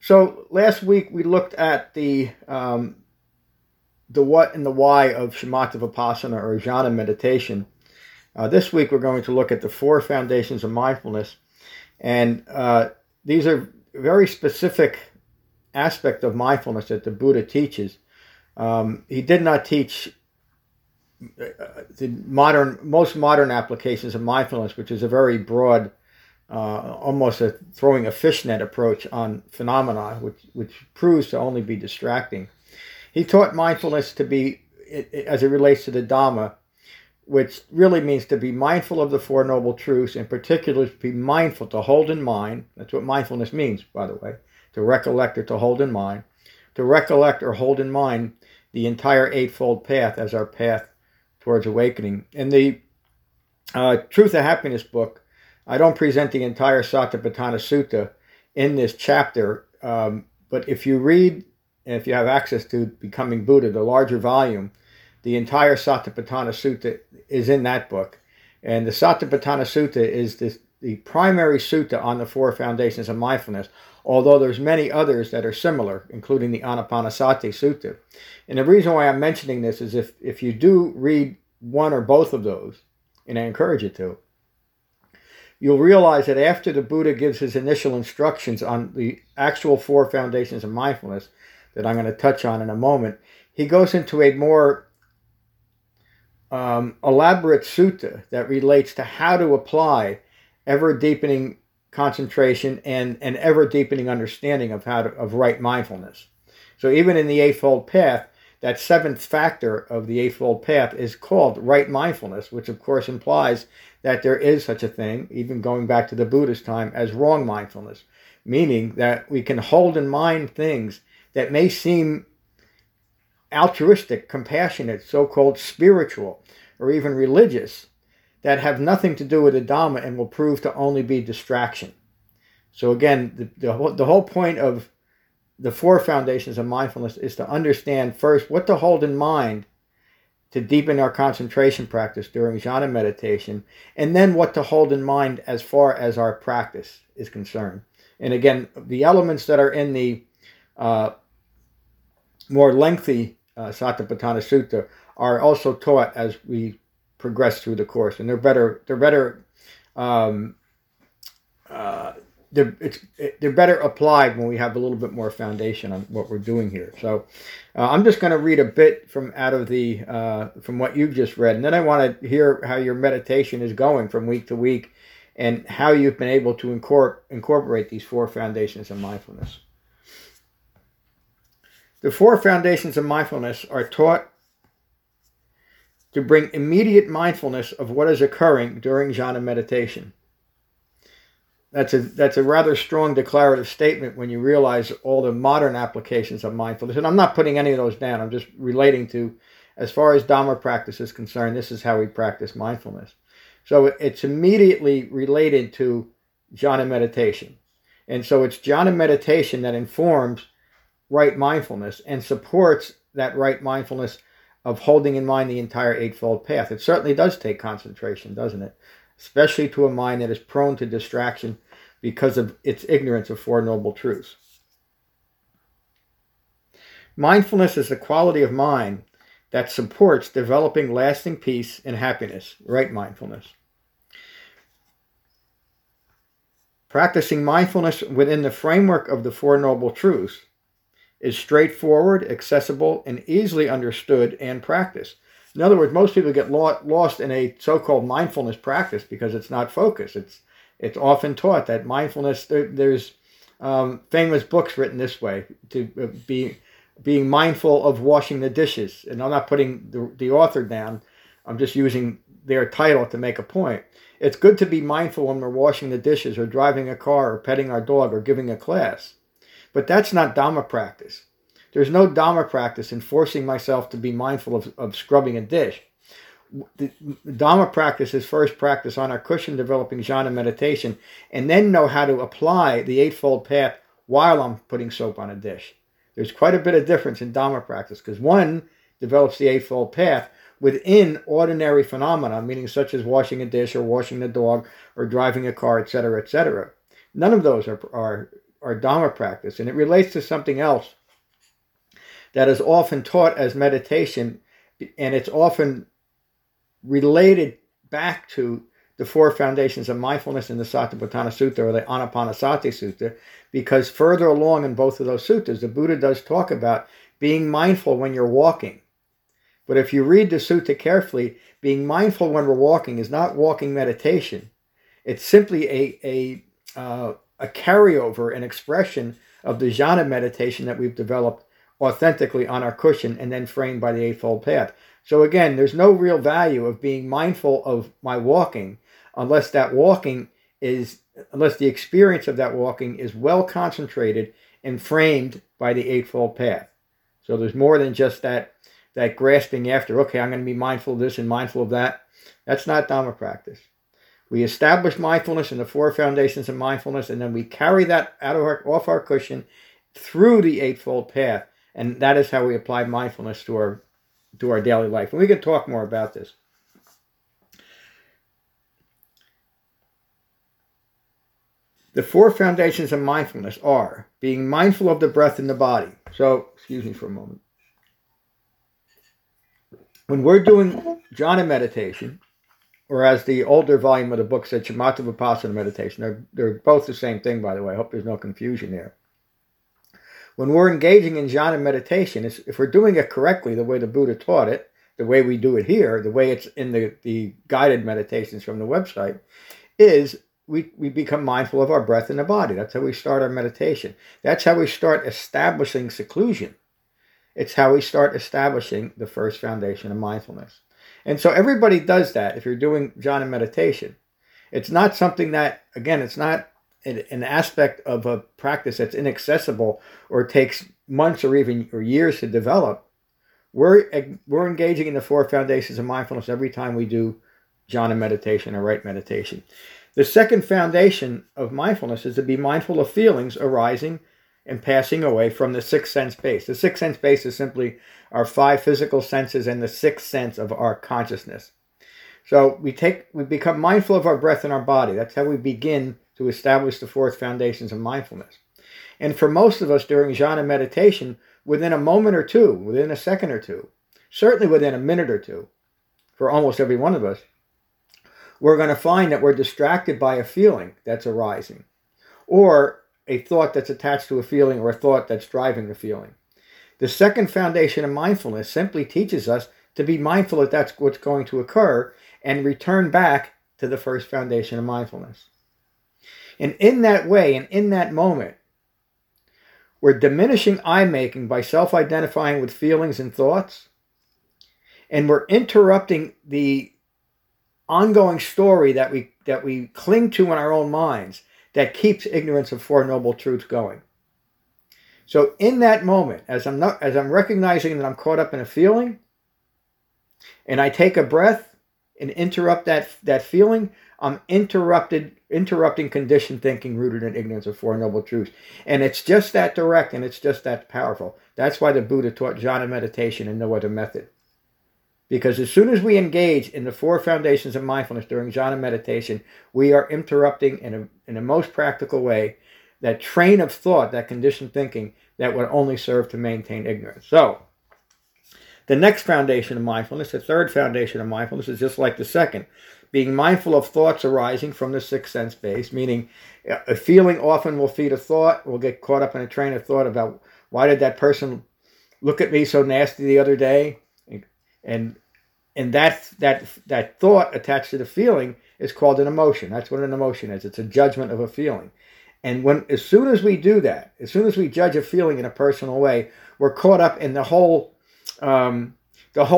So last week we looked at the what and the why of shamatha vipassana or jhana meditation. This week we're going to look at the four foundations of mindfulness, and these are very specific aspect of mindfulness that the Buddha teaches. He did not teach most modern applications of mindfulness, which is a very broad, almost throwing a fishnet approach on phenomena, which proves to only be distracting. He taught mindfulness to be, as it relates to the Dhamma, which really means to be mindful of the Four Noble Truths, in particular to be mindful, to hold in mind. That's what mindfulness means, by the way, to recollect or to hold in mind. To recollect or hold in mind the entire Eightfold Path as our path towards awakening. In the Truth of Happiness book, I don't present the entire Satipatthana Sutta in this chapter, but if you read, and if you have access to Becoming Buddha, the larger volume, the entire Satipatthana Sutta is in that book. And the Satipatthana Sutta is the primary sutta on the four foundations of mindfulness, although there's many others that are similar, including the Anapanasati Sutta. And the reason why I'm mentioning this is if you do read one or both of those, and I encourage you to, you'll realize that after the Buddha gives his initial instructions on the actual four foundations of mindfulness that I'm going to touch on in a moment, he goes into a more elaborate sutta that relates to how to apply ever-deepening concentration and ever-deepening understanding of right mindfulness. So even in the Eightfold Path, that seventh factor of the Eightfold Path is called right mindfulness, which of course implies that there is such a thing, even going back to the Buddha's time, as wrong mindfulness, meaning that we can hold in mind things that may seem altruistic, compassionate, so-called spiritual, or even religious, that have nothing to do with the Dhamma and will prove to only be distraction. So again, the whole point of the four foundations of mindfulness is to understand first what to hold in mind to deepen our concentration practice during jhana meditation, and then what to hold in mind as far as our practice is concerned. And again, the elements that are in the more lengthy Satipatthana Sutta are also taught as we progress through the course, and they're better applied when we have a little bit more foundation on what we're doing here. So I'm just going to read a bit from what you've just read, and then I want to hear how your meditation is going from week to week and how you've been able to incorporate these four foundations of mindfulness. The four foundations of mindfulness are taught to bring immediate mindfulness of what is occurring during jhana meditation. That's a rather strong declarative statement when you realize all the modern applications of mindfulness. And I'm not putting any of those down. I'm just relating to, as far as Dhamma practice is concerned, this is how we practice mindfulness. So it's immediately related to jhana meditation. And so it's jhana meditation that informs right mindfulness and supports that right mindfulness of holding in mind the entire Eightfold Path. It certainly does take concentration, doesn't it? Especially to a mind that is prone to distraction because of its ignorance of Four Noble Truths. Mindfulness is the quality of mind that supports developing lasting peace and happiness, right mindfulness. Practicing mindfulness within the framework of the Four Noble Truths is straightforward, accessible, and easily understood and practiced. In other words, most people get lost in a so-called mindfulness practice because it's not focused. It's often taught that mindfulness, there's famous books written this way, to being mindful of washing the dishes. And I'm not putting the author down. I'm just using their title to make a point. It's good to be mindful when we're washing the dishes or driving a car or petting our dog or giving a class. But that's not Dhamma practice. There's no Dhamma practice in forcing myself to be mindful of scrubbing a dish. The Dhamma practice is first practice on our cushion developing jhana meditation, and then know how to apply the Eightfold Path while I'm putting soap on a dish. There's quite a bit of difference in Dhamma practice, because one develops the Eightfold Path within ordinary phenomena, meaning such as washing a dish or washing the dog or driving a car, etc., etc. None of those are Dhamma practice, and it relates to something else that is often taught as meditation, and it's often related back to the four foundations of mindfulness in the Satipatthana Sutta or the Anapanasati Sutta, because further along in both of those suttas, the Buddha does talk about being mindful when you're walking. But if you read the sutta carefully, being mindful when we're walking is not walking meditation. It's simply a carryover, an expression of the jhana meditation that we've developed authentically on our cushion and then framed by the Eightfold Path. So again, there's no real value of being mindful of my walking unless that walking is, unless the experience of that walking is well concentrated and framed by the Eightfold Path. So there's more than just that grasping after, okay, I'm going to be mindful of this and mindful of that. That's not Dhamma practice. We establish mindfulness in the four foundations of mindfulness, and then we carry that off our cushion through the Eightfold Path, and that is how we apply mindfulness to our daily life. And we can talk more about this. The four foundations of mindfulness are being mindful of the breath in the body. So, excuse me for a moment. When we're doing jhana meditation, or as the older volume of the book said, shamatha vipassana meditation, they're both the same thing, by the way. I hope there's no confusion there. When we're engaging in jhana meditation, if we're doing it correctly, the way the Buddha taught it, the way we do it here, the way it's in the guided meditations from the website, is we become mindful of our breath in the body. That's how we start our meditation. That's how we start establishing seclusion. It's how we start establishing the first foundation of mindfulness. And so everybody does that if you're doing jhana meditation. It's not something that, again, it's not an aspect of a practice that's inaccessible or takes months or even or years to develop. We're engaging in the four foundations of mindfulness every time we do jhana meditation or right meditation. The second foundation of mindfulness is to be mindful of feelings arising and passing away from the sixth sense base. The sixth sense base is simply our five physical senses and the sixth sense of our consciousness. So we become mindful of our breath and our body. That's how we begin to establish the fourth foundations of mindfulness. And for most of us during jhana meditation, within a moment or two, within a second or two, certainly within a minute or two, for almost every one of us, we're going to find that we're distracted by a feeling that's arising, or a thought that's attached to a feeling, or a thought that's driving the feeling. The second foundation of mindfulness simply teaches us to be mindful that that's what's going to occur and return back to the first foundation of mindfulness. And in that way, and in that moment, we're diminishing I-making by self-identifying with feelings and thoughts, and we're interrupting the ongoing story that we cling to in our own minds that keeps ignorance of Four Noble Truths going. So in that moment, as I'm recognizing that I'm caught up in a feeling, and I take a breath and interrupt that feeling, I'm interrupting conditioned thinking rooted in ignorance of Four Noble Truths. And it's just that direct, and it's just that powerful. That's why the Buddha taught jhana meditation and no other method. Because as soon as we engage in the four foundations of mindfulness during jhana meditation, we are interrupting in the most practical way that train of thought, that conditioned thinking, that would only serve to maintain ignorance. So, the next foundation of mindfulness, the third foundation of mindfulness, is just like the second. Being mindful of thoughts arising from the sixth sense base, meaning a feeling often will feed a thought. We'll get caught up in a train of thought about, why did that person look at me so nasty the other day? And that thought attached to the feeling is called an emotion. That's what an emotion is. It's a judgment of a feeling. And as soon as we do that, as soon as we judge a feeling in a personal way, we're caught up in the whole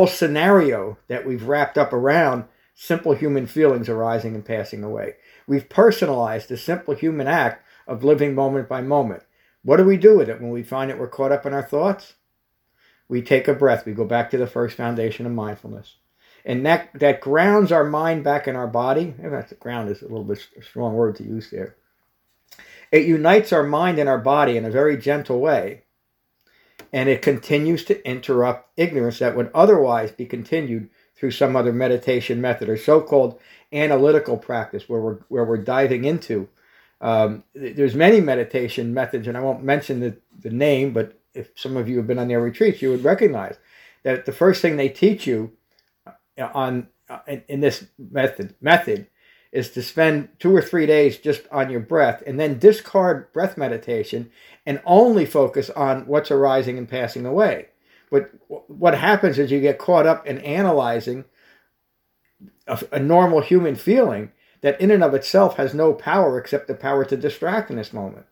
scenario that we've wrapped up around simple human feelings arising and passing away. We've personalized the simple human act of living moment by moment. What do we do with it when we find that we're caught up in our thoughts? we take a breath, we go back to the first foundation of mindfulness. And that grounds our mind back in our body. In fact, ground is a little bit strong word to use there. It unites our mind and our body in a very gentle way. And it continues to interrupt ignorance that would otherwise be continued through some other meditation method or so-called analytical practice where we're diving into. There's many meditation methods, and I won't mention the name, but if some of you have been on their retreats, you would recognize that the first thing they teach you in this method is to spend 2 or 3 days just on your breath and then discard breath meditation and only focus on what's arising and passing away. But what happens is you get caught up in analyzing a normal human feeling that in and of itself has no power except the power to distract in this moment.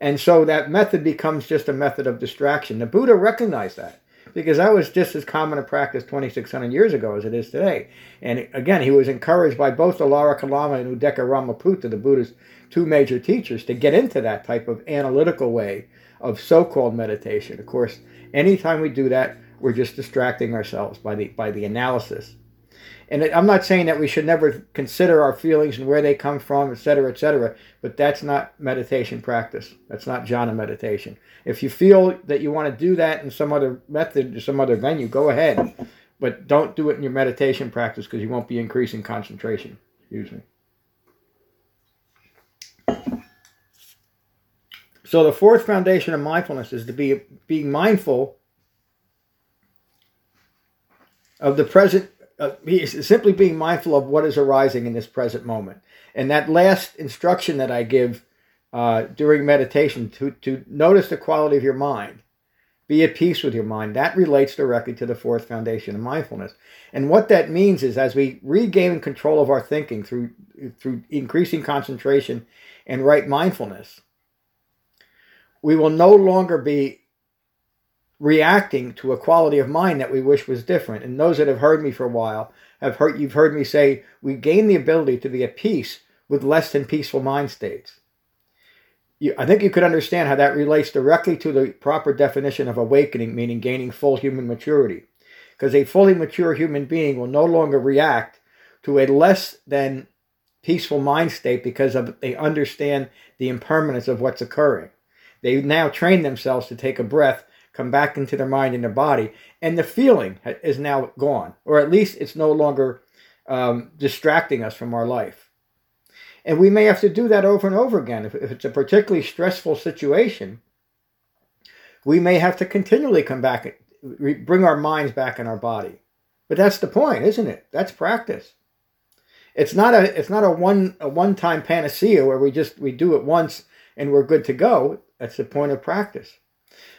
And so that method becomes just a method of distraction. The Buddha recognized that, because that was just as common a practice 2,600 years ago as it is today. And again, he was encouraged by both Alara Kalama and Uddaka Ramaputta, the Buddha's two major teachers, to get into that type of analytical way of so-called meditation. Of course, anytime we do that, we're just distracting ourselves by the analysis. And I'm not saying that we should never consider our feelings and where they come from, etc., etc., but that's not meditation practice. That's not jhana meditation. If you feel that you want to do that in some other method or some other venue, go ahead. But don't do it in your meditation practice, because you won't be increasing concentration, usually. So the fourth foundation of mindfulness is to be mindful of the present. He is simply being mindful of what is arising in this present moment. And that last instruction that I give during meditation, to notice the quality of your mind, be at peace with your mind, that relates directly to the fourth foundation of mindfulness. And what that means is, as we regain control of our thinking through increasing concentration and right mindfulness, we will no longer be reacting to a quality of mind that we wish was different. And those that have heard me for a while you've heard me say we gain the ability to be at peace with less than peaceful mind states. I think you could understand how that relates directly to the proper definition of awakening, meaning gaining full human maturity. Because a fully mature human being will no longer react to a less than peaceful mind state because they understand the impermanence of what's occurring. They now train themselves to take a breath, come back into their mind and their body, and the feeling is now gone, or at least it's no longer distracting us from our life. And we may have to do that over and over again. If it's a particularly stressful situation, we may have to continually come back, bring our minds back in our body. But that's the point, isn't it? That's practice. It's not a one-time panacea where we do it once and we're good to go. That's the point of practice.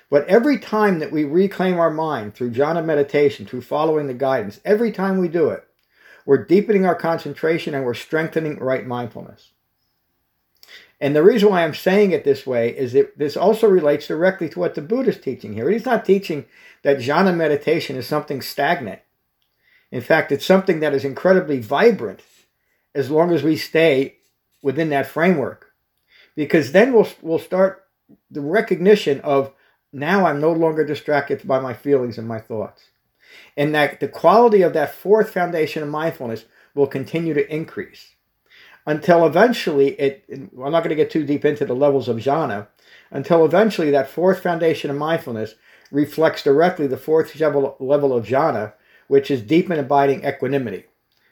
But every time that we reclaim our mind through jhana meditation, through following the guidance, every time we do it, we're deepening our concentration and we're strengthening right mindfulness. And the reason why I'm saying it this way is that this also relates directly to what the Buddha is teaching here. He's not teaching that jhana meditation is something stagnant. In fact, it's something that is incredibly vibrant as long as we stay within that framework. Because then we'll start the recognition of, now I'm no longer distracted by my feelings and my thoughts. And that the quality of that fourth foundation of mindfulness will continue to increase until eventually I'm not going to get too deep into the levels of jhana, until eventually that fourth foundation of mindfulness reflects directly the fourth level of jhana, which is deep and abiding equanimity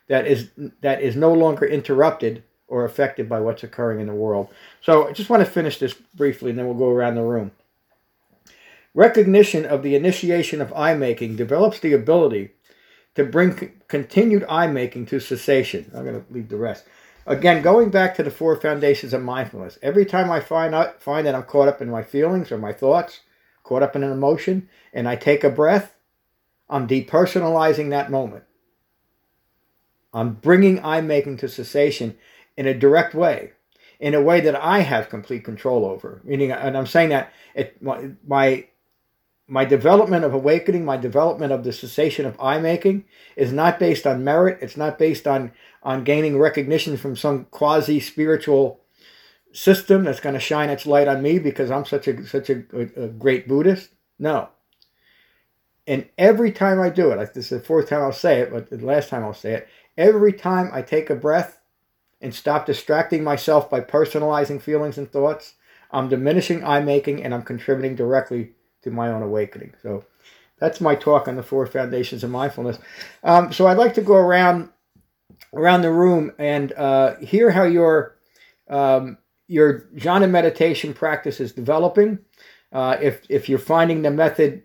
that is no longer interrupted or affected by what's occurring in the world. So I just want to finish this briefly, and then we'll go around the room. Recognition of the initiation of eye-making develops the ability to bring continued eye-making to cessation. I'm going to leave the rest. Again, going back to the four foundations of mindfulness, every time I find that I'm caught up in my feelings or my thoughts, caught up in an emotion, and I take a breath, I'm depersonalizing that moment. I'm bringing eye-making to cessation in a direct way, in a way that I have complete control over. Meaning, and I'm saying that my development of awakening, my development of the cessation of eye-making is not based on merit. It's not based on gaining recognition from some quasi-spiritual system that's going to shine its light on me because I'm such a great Buddhist. No. And every time I do it, like this is the fourth time I'll say it, but the last time I'll say it, every time I take a breath and stop distracting myself by personalizing feelings and thoughts, I'm diminishing I-making, and I'm contributing directly to my own awakening. So that's my talk on the four foundations of mindfulness. So I'd like to go around the room and hear how your jhana meditation practice is developing. If you're finding the method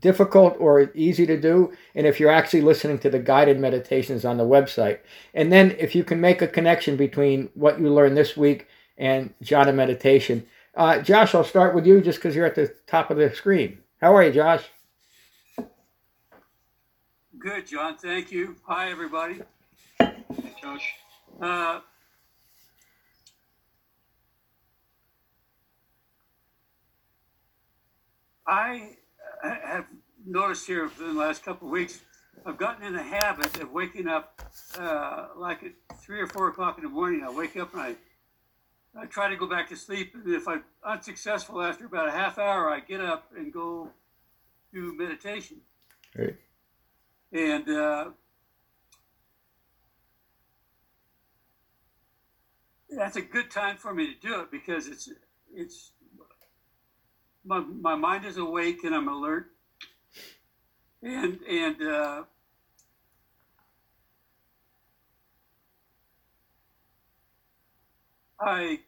difficult or easy to do, and if you're actually listening to the guided meditations on the website. And then if you can make a connection between what you learned this week and jhana meditation. Josh, I'll start with you just because you're at the top of the screen. How are you, Josh? Good, John. Thank you. Hi, everybody. Hi, Josh. I have noticed here for the last couple of weeks, I've gotten in the habit of waking up like at 3 or 4 o'clock in the morning. I wake up and I try to go back to sleep. And if I'm unsuccessful after about a half hour, I get up and go do meditation. Right. And that's a good time for me to do it because it's my mind is awake and I'm alert, and I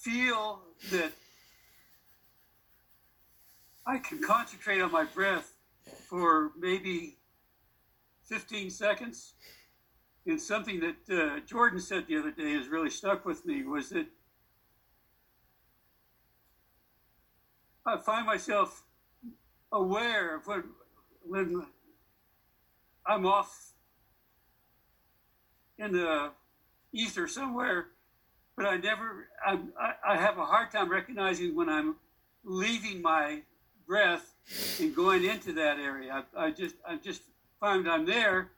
feel that I can concentrate on my breath for maybe 15 seconds. And something that Jordan said the other day has really stuck with me was that I find myself aware of when I'm off in the ether somewhere, but I have a hard time recognizing when I'm leaving my breath and going into that area. I just find I'm there,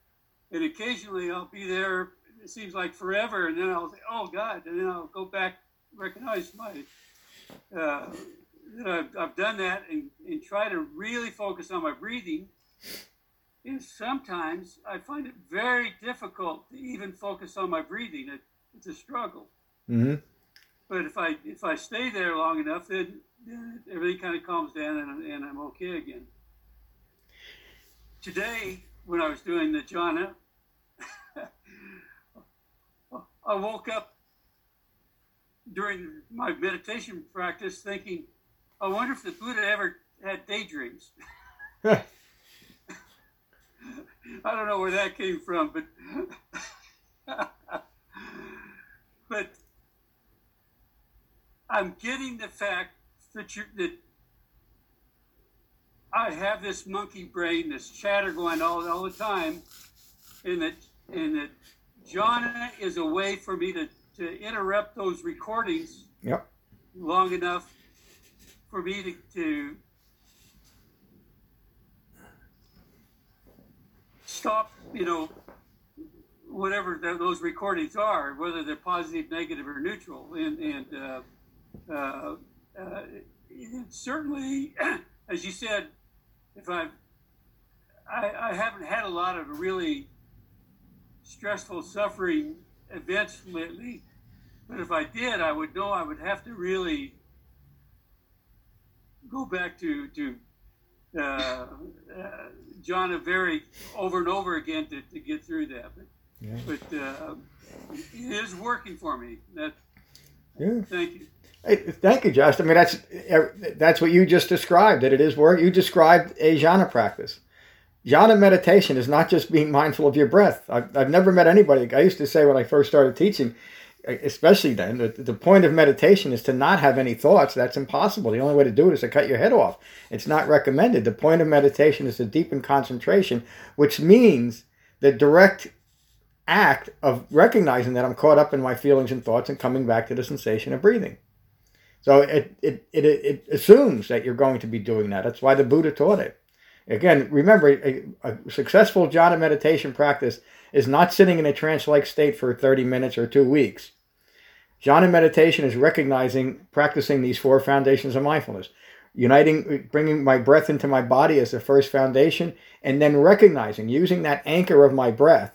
and occasionally I'll be there, it seems like forever, and then I'll say, oh God, and then I'll go back, recognize I've done that, and try to really focus on my breathing. And sometimes I find it very difficult to even focus on my breathing. It's a struggle. Mm-hmm. But if I stay there long enough, then everything kind of calms down and I'm okay again. Today, when I was doing the jhana, I woke up during my meditation practice thinking, I wonder if the Buddha ever had daydreams. I don't know where that came from, but but I'm getting the fact that I have this monkey brain, this chatter going all the time, and that jhana is a way for me to interrupt those recordings. Yep. Long enough for me to stop, whatever those recordings are, whether they're positive, negative, or neutral, and certainly, as you said, if I haven't had a lot of really stressful suffering events lately, but if I did, I would know I would have to really go back to jhana very over and over again to get through that. But it is working for me. Thank you. Hey, thank you, Josh. I mean, that's what you just described, that it is work. You described a jhana practice. Jhana meditation is not just being mindful of your breath. I've never met anybody. I used to say when I first started teaching, especially then, the point of meditation is to not have any thoughts. That's impossible. The only way to do it is to cut your head off. It's not recommended. The point of meditation is to deepen concentration, which means the direct act of recognizing that I'm caught up in my feelings and thoughts and coming back to the sensation of breathing. So it assumes that you're going to be doing that. That's why the Buddha taught it. Again, remember, a successful jhana meditation practice is not sitting in a trance-like state for 30 minutes or 2 weeks. Jhana meditation is recognizing, practicing these four foundations of mindfulness. bringing my breath into my body as the first foundation, and then recognizing, using that anchor of my breath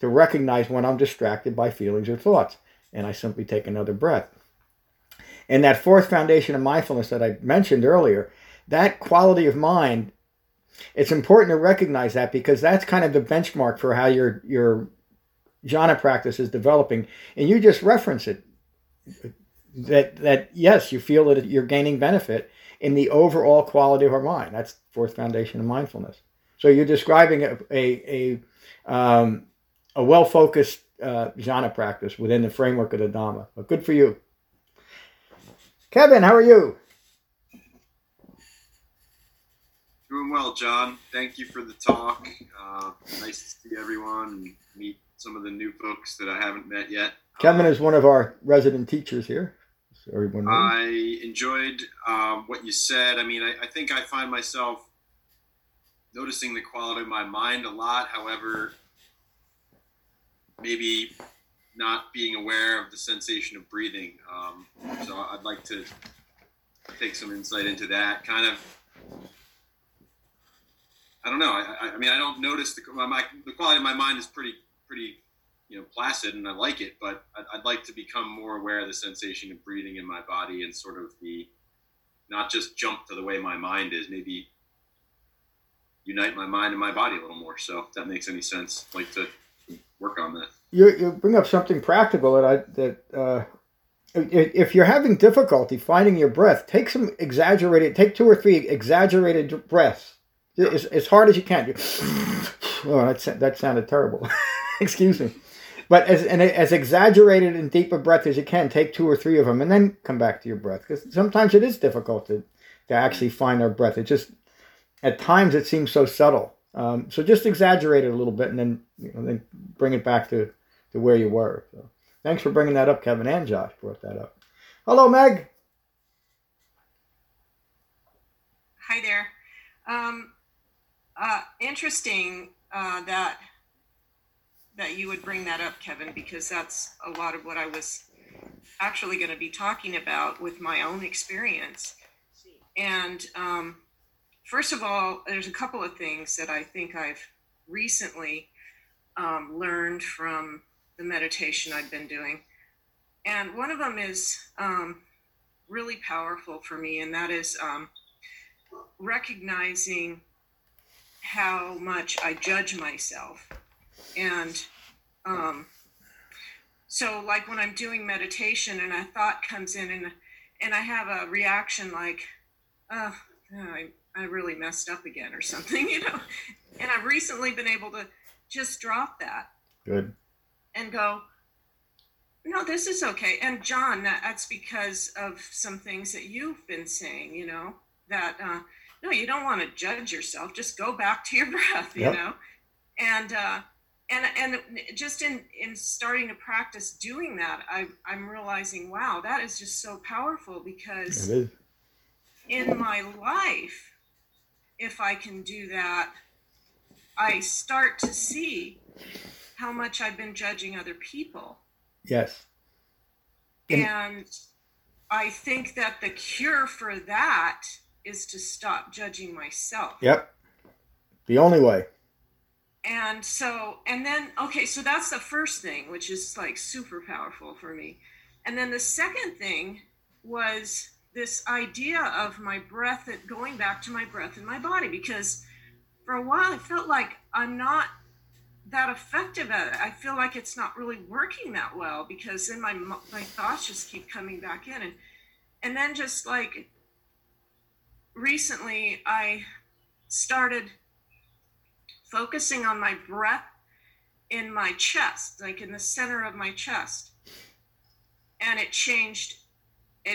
to recognize when I'm distracted by feelings or thoughts. And I simply take another breath. And that fourth foundation of mindfulness that I mentioned earlier, that quality of mind, it's important to recognize that, because that's kind of the benchmark for how your jhana practice is developing. And you just reference it, that yes, you feel that you're gaining benefit in the overall quality of our mind. That's the fourth foundation of mindfulness. So you're describing a well-focused jhana practice within the framework of the Dhamma. But good for you. Kevin, how are you? Doing well, John. Thank you for the talk. Nice to see everyone and meet some of the new folks that I haven't met yet. Kevin is one of our resident teachers here. So everyone, I enjoyed what you said. I mean, I think I find myself noticing the quality of my mind a lot. However, maybe not being aware of the sensation of breathing. So I'd like to take some insight into that. Kind of, I don't know. I mean, I don't notice the quality of my mind is pretty, placid, and I like it, but I'd like to become more aware of the sensation of breathing in my body, and sort of the, not just jump to the way my mind is, maybe unite my mind and my body a little more. So if that makes any sense, I'd like to work on that. You bring up something practical that if you're having difficulty finding your breath, take 2 or 3 exaggerated breaths. As hard as you can. Oh, that sounded terrible. Excuse me. But as exaggerated and deep a breath as you can, take 2 or 3 of them and then come back to your breath. Because sometimes it is difficult to actually find our breath. It just, at times it seems so subtle. So just exaggerate it a little bit and then, then bring it back to where you were. So thanks for bringing that up, Kevin, and Josh brought that up. Hello, Meg. Hi there. Interesting that you would bring that up, Kevin, because that's a lot of what I was actually going to be talking about with my own experience. And first of all, there's a couple of things that I think I've recently learned from the meditation I've been doing. And one of them is really powerful for me, and that is recognizing how much I judge myself. And so like when I'm doing meditation and a thought comes in and I have a reaction like, I really messed up again or something, and I've recently been able to just drop that. Good. And go, no, this is okay. And John, that's because of some things that you've been saying, that, no, you don't want to judge yourself. Just go back to your breath, yep. And just in starting to practice doing that, I'm realizing, wow, that is just so powerful, because in my life, if I can do that, I start to see how much I've been judging other people. Yes. And I think that the cure for that is to stop judging myself. Yep. The only way. And so, so that's the first thing, which is like super powerful for me. And then the second thing was this idea of my breath, going back to my breath in my body, because for a while I felt like I'm not that effective at it. I feel like it's not really working that well, because then my thoughts just keep coming back in. And then just like, recently, I started focusing on my breath in my chest, like in the center of my chest. And it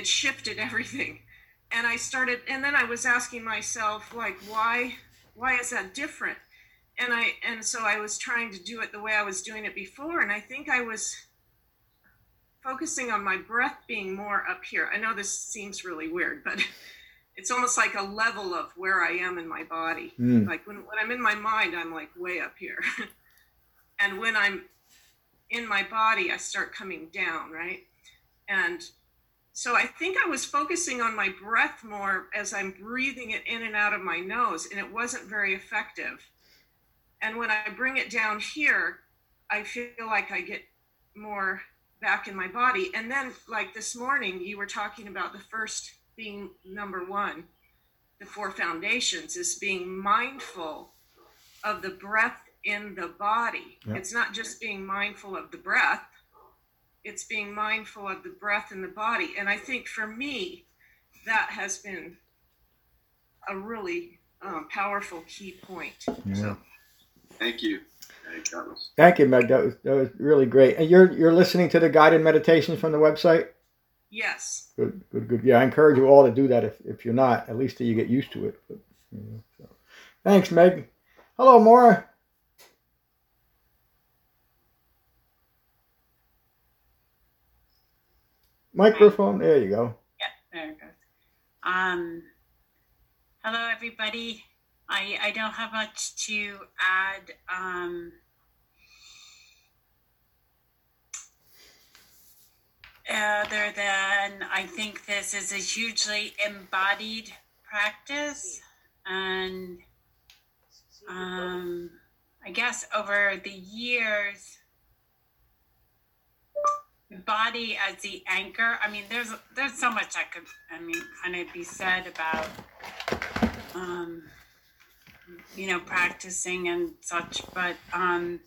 shifted everything. And then I was asking myself, like, why is that different? And so I was trying to do it the way I was doing it before. And I think I was focusing on my breath being more up here. I know this seems really weird, but it's almost like a level of where I am in my body. Mm. Like when I'm in my mind, I'm like way up here. And when I'm in my body, I start coming down, right? And So I think I was focusing on my breath more as I'm breathing it in and out of my nose, and it wasn't very effective. And when I bring it down here, I feel like I get more back in my body. And then, like this morning, you were talking about the first being number one, the four foundations, is being mindful of the breath in the body. Yep. It's not just being mindful of the breath. It's being mindful of the breath in the body. And I think for me, that has been a really powerful key point. Yeah. So, thank you. Thank you, Meg. That was really great. And you're listening to the guided meditations from the website? Yes. Good. Yeah, I encourage you all to do that if you're not, at least till you get used to it. But, so. Thanks, Meg. Hello, Maura. Microphone, there you go. Yeah, there it goes. Hello, everybody. I don't have much to add. Other than I think this is a hugely embodied practice, and I guess over the years, body as the anchor. I mean, there's so much I could be said about, practicing and such, but I'm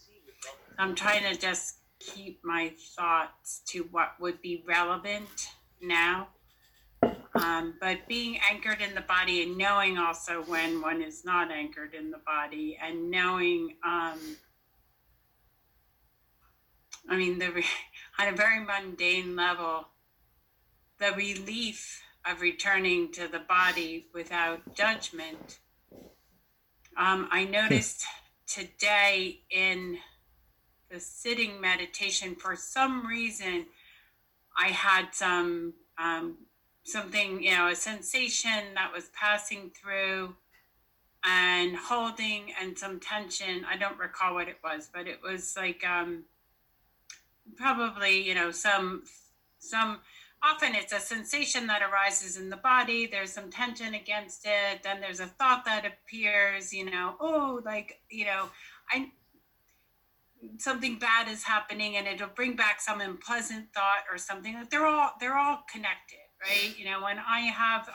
trying to just keep my thoughts to what would be relevant now. But being anchored in the body and knowing also when one is not anchored in the body, and knowing, on a very mundane level, the relief of returning to the body without judgment. I noticed today in the sitting meditation, for some reason, I had some something, a sensation that was passing through and holding, and some tension. I don't recall what it was, but it was like... probably, some often it's a sensation that arises in the body. There's some tension against it. Then there's a thought that appears, something bad is happening, and it'll bring back some unpleasant thought or something. Like they're all connected, right? When I have,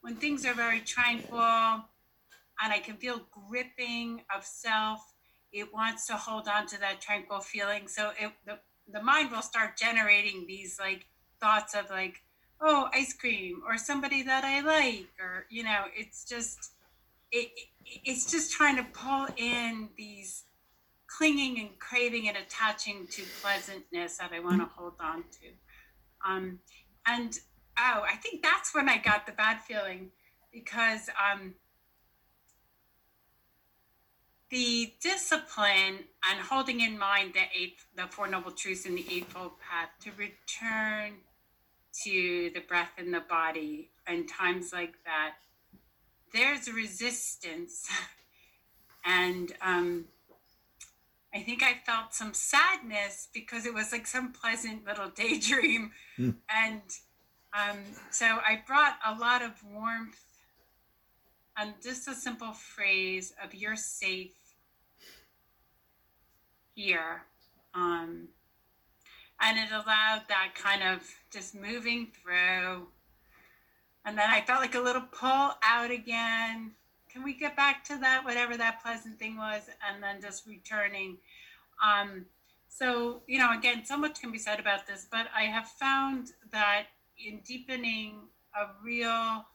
when things are very tranquil and I can feel gripping of self, it wants to hold on to that tranquil feeling. So the mind will start generating these thoughts of ice cream or somebody that I like, or, it's just trying to pull in these clinging and craving and attaching to pleasantness that I want to hold on to. I think that's when I got the bad feeling, because, the discipline and holding in mind the Four Noble Truths in the Eightfold Path to return to the breath in the body in times like that, there's resistance. And I think I felt some sadness because it was like some pleasant little daydream. Mm. And so I brought a lot of warmth and just a simple phrase of "you're safe here," and it allowed that kind of just moving through. And then I felt like a little pull out again. Can we get back to that, whatever that pleasant thing was? And then just returning. So, again, so much can be said about this, but I have found that in deepening a real...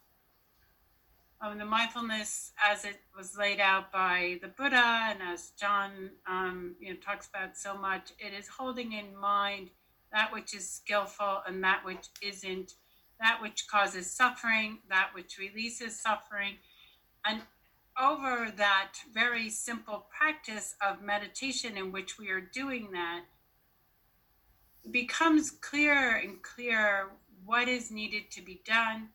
the mindfulness as it was laid out by the Buddha, and as John talks about so much, it is holding in mind that which is skillful and that which isn't, that which causes suffering, that which releases suffering. And over that very simple practice of meditation in which we are doing that, it becomes clearer and clearer what is needed to be done,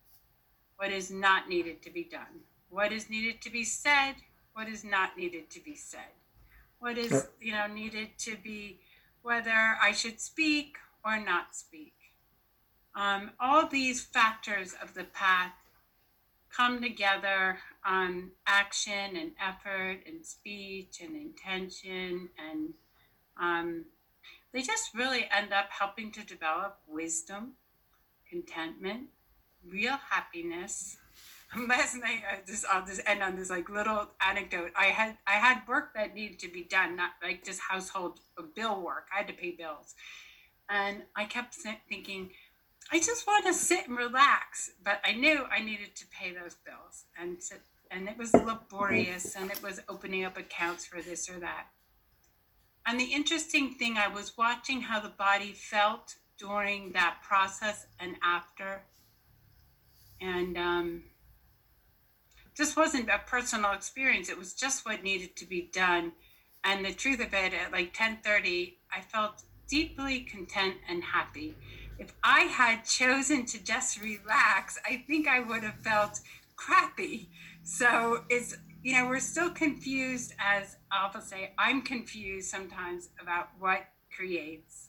what is not needed to be done, what is needed to be said, what is not needed to be said, what is, needed to be, whether I should speak or not speak. All these factors of the path come together on action and effort and speech and intention, and they just really end up helping to develop wisdom, contentment, real happiness. Last night, I'll just end on this like little anecdote. I had work that needed to be done, not like just household bill work. I had to pay bills, and I kept thinking, I just want to sit and relax. But I knew I needed to pay those bills, and it was laborious, and it was opening up accounts for this or that. And the interesting thing, I was watching how the body felt during that process and after, and just wasn't a personal experience. It was just what needed to be done. And the truth of it, at like 10:30, I felt deeply content and happy. If I had chosen to just relax, I think I would have felt crappy. So it's, you know, we're still confused, as I'll say, I'm confused sometimes about what creates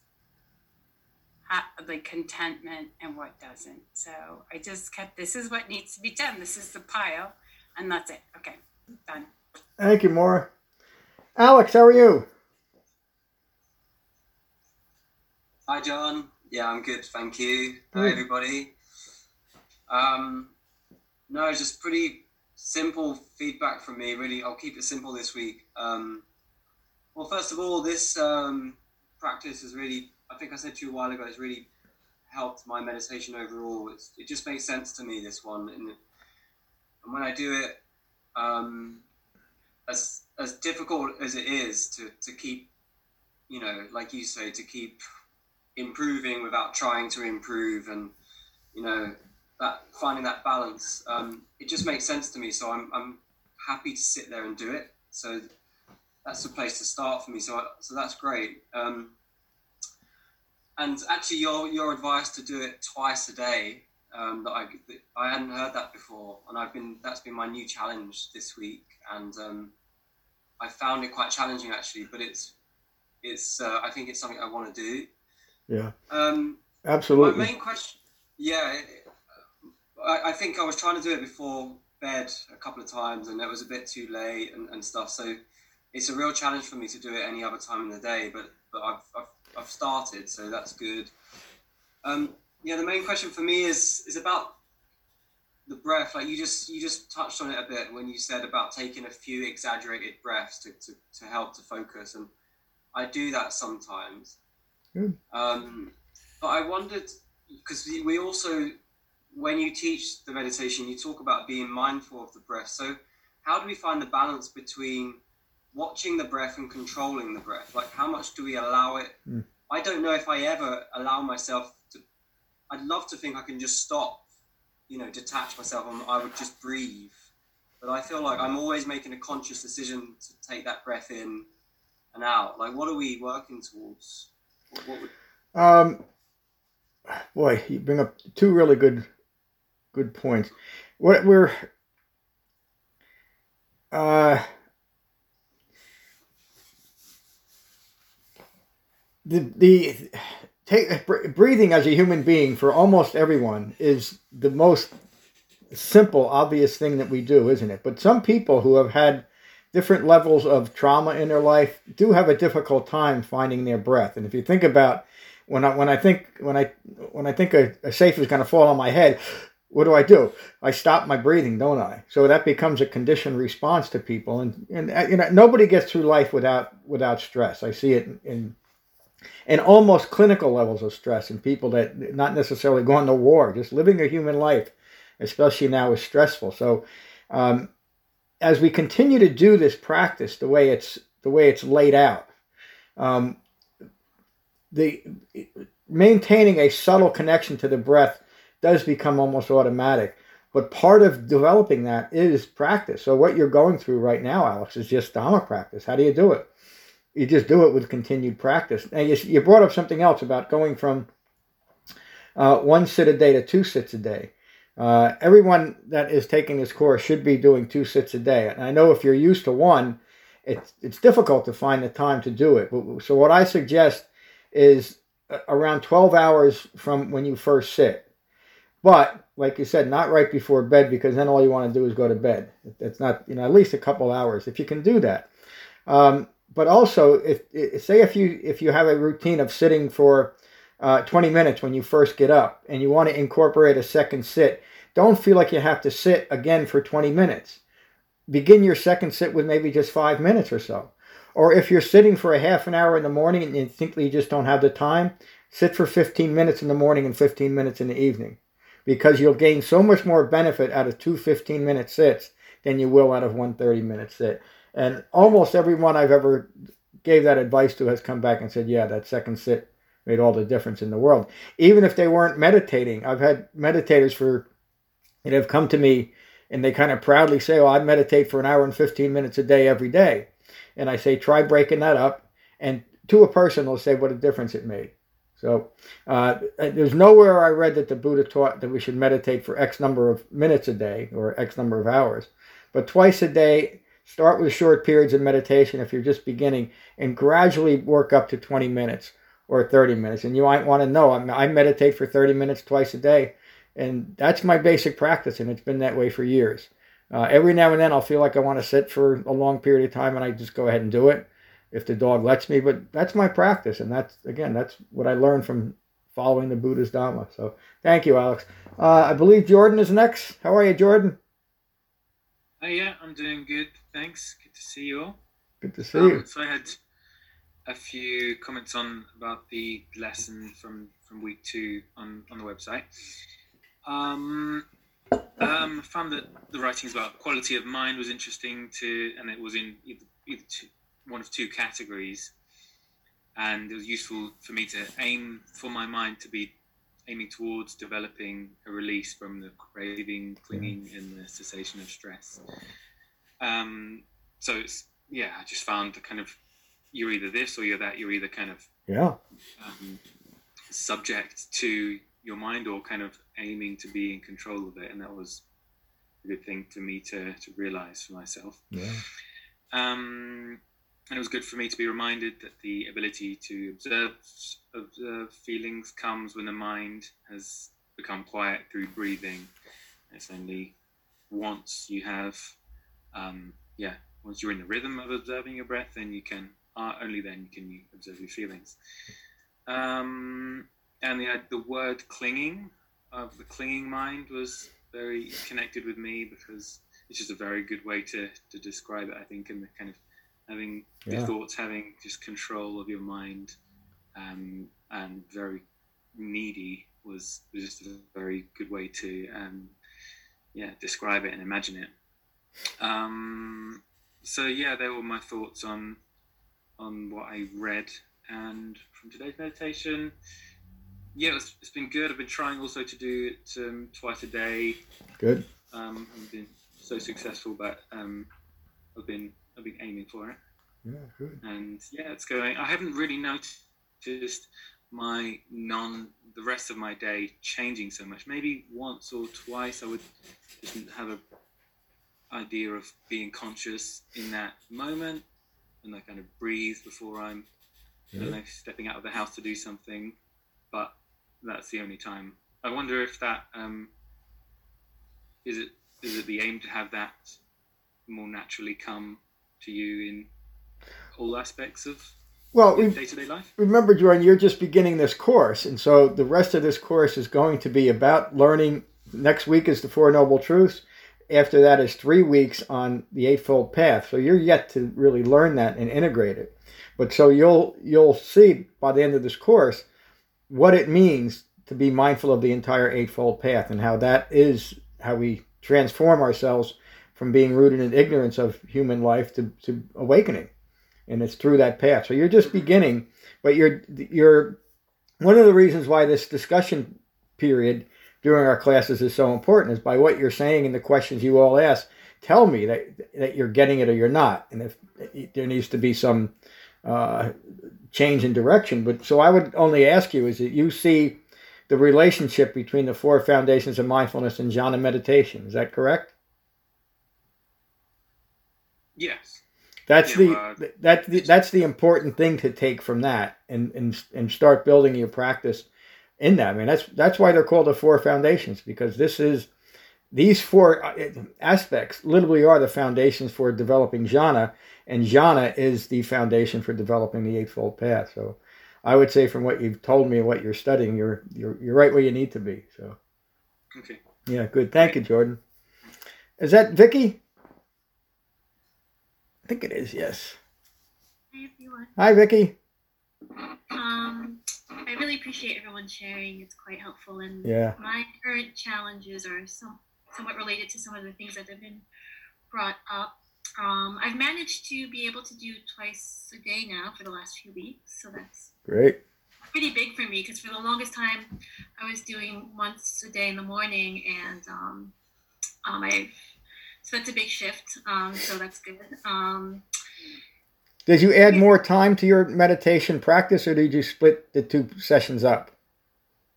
the contentment and what doesn't. So I just kept, this is what needs to be done. This is the pile. And that's it. Okay, done. Thank you, Maura. Alex, how are you? Hi, John. Yeah, I'm good, thank you. Hi, everybody. No, just pretty simple feedback from me, really. I'll keep it simple this week. Well, first of all, this practice has really, I think I said to you a while ago, it's really helped my meditation overall. It just makes sense to me, this one. And when I do it, as difficult as it is to keep, you know, like you say, to keep improving without trying to improve, and, you know, that finding that balance, it just makes sense to me. So I'm happy to sit there and do it. So that's the place to start for me. So that's great. And actually your advice to do it twice a day, that I hadn't heard that before, and that's been my new challenge this week, and I found it quite challenging actually, but it's I think it's something I want to do. Yeah. Absolutely. My main question, yeah, I think I was trying to do it before bed a couple of times, and it was a bit too late and stuff. So it's a real challenge for me to do it any other time in the day, but I've started, so that's good. Yeah, the main question for me is about the breath. Like you just touched on it a bit when you said about taking a few exaggerated breaths to help to focus, and I do that sometimes. Good. But I wondered, because we also, when you teach the meditation, you talk about being mindful of the breath. So how do we find the balance between watching the breath and controlling the breath? Like, how much do we allow it? Mm. I don't know if I ever allow myself to. I'd love to think I can just stop, you know, detach myself, and I would just breathe. But I feel like I'm always making a conscious decision to take that breath in and out. Like, what are we working towards? What would... Boy, you bring up two really good points. What we're breathing as a human being, for almost everyone, is the most simple, obvious thing that we do, isn't it? But some people who have had different levels of trauma in their life do have a difficult time finding their breath. And if you think about when I think a safe is going to fall on my head, what do? I stop my breathing, don't I? So that becomes a conditioned response to people. And you know, nobody gets through life without stress. I see it in almost clinical levels of stress in people that not necessarily going to war, just living a human life, especially now, is stressful. So, as we continue to do this practice, the way it's laid out, the maintaining a subtle connection to the breath does become almost automatic. But part of developing that is practice. So what you're going through right now, Alex, is just Dhamma practice. How do you do it? You just do it with continued practice. And you brought up something else about going from one sit a day to two sits a day. Everyone that is taking this course should be doing two sits a day. And I know if you're used to one, it's difficult to find the time to do it. So what I suggest is around 12 hours from when you first sit. But, like you said, not right before bed, because then all you want to do is go to bed. It's not, at least a couple hours, if you can do that. But also, if you have a routine of sitting for 20 minutes when you first get up, and you want to incorporate a second sit, don't feel like you have to sit again for 20 minutes. Begin your second sit with maybe just 5 minutes or so. Or if you're sitting for a half an hour in the morning and you think that you just don't have the time, sit for 15 minutes in the morning and 15 minutes in the evening, because you'll gain so much more benefit out of two 15-minute sits than you will out of one 30-minute sit. And almost everyone I've ever gave that advice to has come back and said, yeah, that second sit made all the difference in the world. Even if they weren't meditating. I've had meditators that have come to me, and they kind of proudly say, I meditate for an hour and 15 minutes a day every day. And I say, try breaking that up. And to a person, they'll say what a difference it made. So there's nowhere I read that the Buddha taught that we should meditate for X number of minutes a day or X number of hours. But twice a day, start with short periods of meditation if you're just beginning, and gradually work up to 20 minutes or 30 minutes. And you might want to know, I meditate for 30 minutes twice a day. And that's my basic practice, and it's been that way for years. Every now and then I'll feel like I want to sit for a long period of time, and I just go ahead and do it if the dog lets me. But that's my practice, and that's what I learned from following the Buddha's Dhamma. So thank you, Alex. I believe Jordan is next. How are you, Jordan? Yeah, I'm doing good. Thanks. Good to see you all. Good to see you. So I had a few comments about the lesson from week two on the website. Found that the writings about quality of mind was interesting too, and it was in one of two categories, and it was useful for me to aim for my mind to be aiming towards developing a release from the craving, clinging, and the cessation of stress. So it's, I just found the kind of, you're either this or you're that, you're either kind of subject to your mind or kind of aiming to be in control of it, and that was a good thing for me to realize for myself. And it was good for me to be reminded that the ability to observe feelings comes when the mind has become quiet through breathing. It's only once you have once you're in the rhythm of observing your breath, then you can only then can you observe your feelings. And the word clinging, of the clinging mind, was very connected with me, because it's just a very good way to describe it, I think, and the kind of having your thoughts, having just control of your mind, and very needy was just a very good way to describe it and imagine it. They were my thoughts on what I read and from today's meditation. Yeah, it's been good. I've been trying also to do it twice a day. Good. I've been so successful, but I've been aiming for it. Yeah, good. And it's going. I haven't really noticed my the rest of my day changing so much. Maybe once or twice I would just have an idea of being conscious in that moment, and I kind of breathe before I'm stepping out of the house to do something. But that's the only time. I wonder if that is it the aim to have that more naturally come to you in all aspects of day-to-day life? Remember, Jordan, you're just beginning this course, and so the rest of this course is going to be about learning. Next week is the Four Noble Truths. After that is 3 weeks on the Eightfold Path. So you're yet to really learn that and integrate it. But so you'll see by the end of this course what it means to be mindful of the entire Eightfold Path, and how that is how we transform ourselves from being rooted in ignorance of human life to awakening. And it's through that path. So you're just beginning, but you're one of the reasons why this discussion period during our classes is so important is by what you're saying and the questions you all ask, tell me that you're getting it or you're not. And if there needs to be some change in direction. But so I would only ask you is that you see the relationship between the four foundations of mindfulness and jhana meditation. Is that correct? Yes. That's the important thing to take from that and start building your practice in that. I mean, that's why they're called the four foundations, because these four aspects literally are the foundations for developing jhana, and jhana is the foundation for developing the Eightfold Path. So I would say from what you've told me and what you're studying, you're right where you need to be. So okay. Yeah, good. Thank you, Jordan. Is that Vicky? I think it is, yes. Hi, everyone. Hi, Vicky. I really appreciate everyone sharing. It's quite helpful. And yeah, my current challenges are somewhat related to some of the things that have been brought up. I've managed to be able to do twice a day now for the last few weeks, so that's great. Pretty big for me, because for the longest time I was doing once a day in the morning, and so that's a big shift, so that's good. Did you add more time to your meditation practice, or did you split the two sessions up?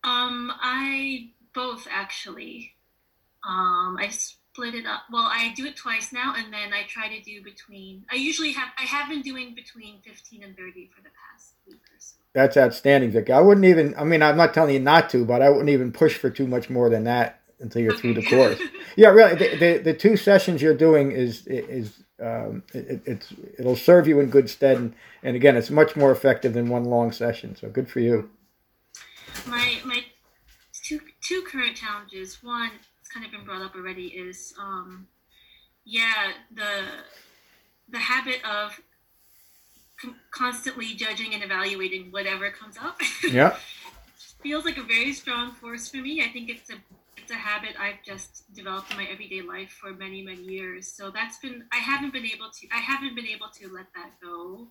I both, actually. I split it up. Well, I do it twice now, and then I try to do between... I have been doing between 15 and 30 for the past week or so. That's outstanding, Vicky. I'm not telling you not to, but I wouldn't even push for too much more than that until you're through the course. Yeah, really, the two sessions you're doing it'll serve you in good stead, and again, it's much more effective than one long session, so good for you. My two current challenges, one, it's kind of been brought up already, is the habit of constantly judging and evaluating whatever comes up. Yeah. Feels like a very strong force for me. I think it's a habit I've just developed in my everyday life for many, many years. So that's been, I haven't been able to let that go.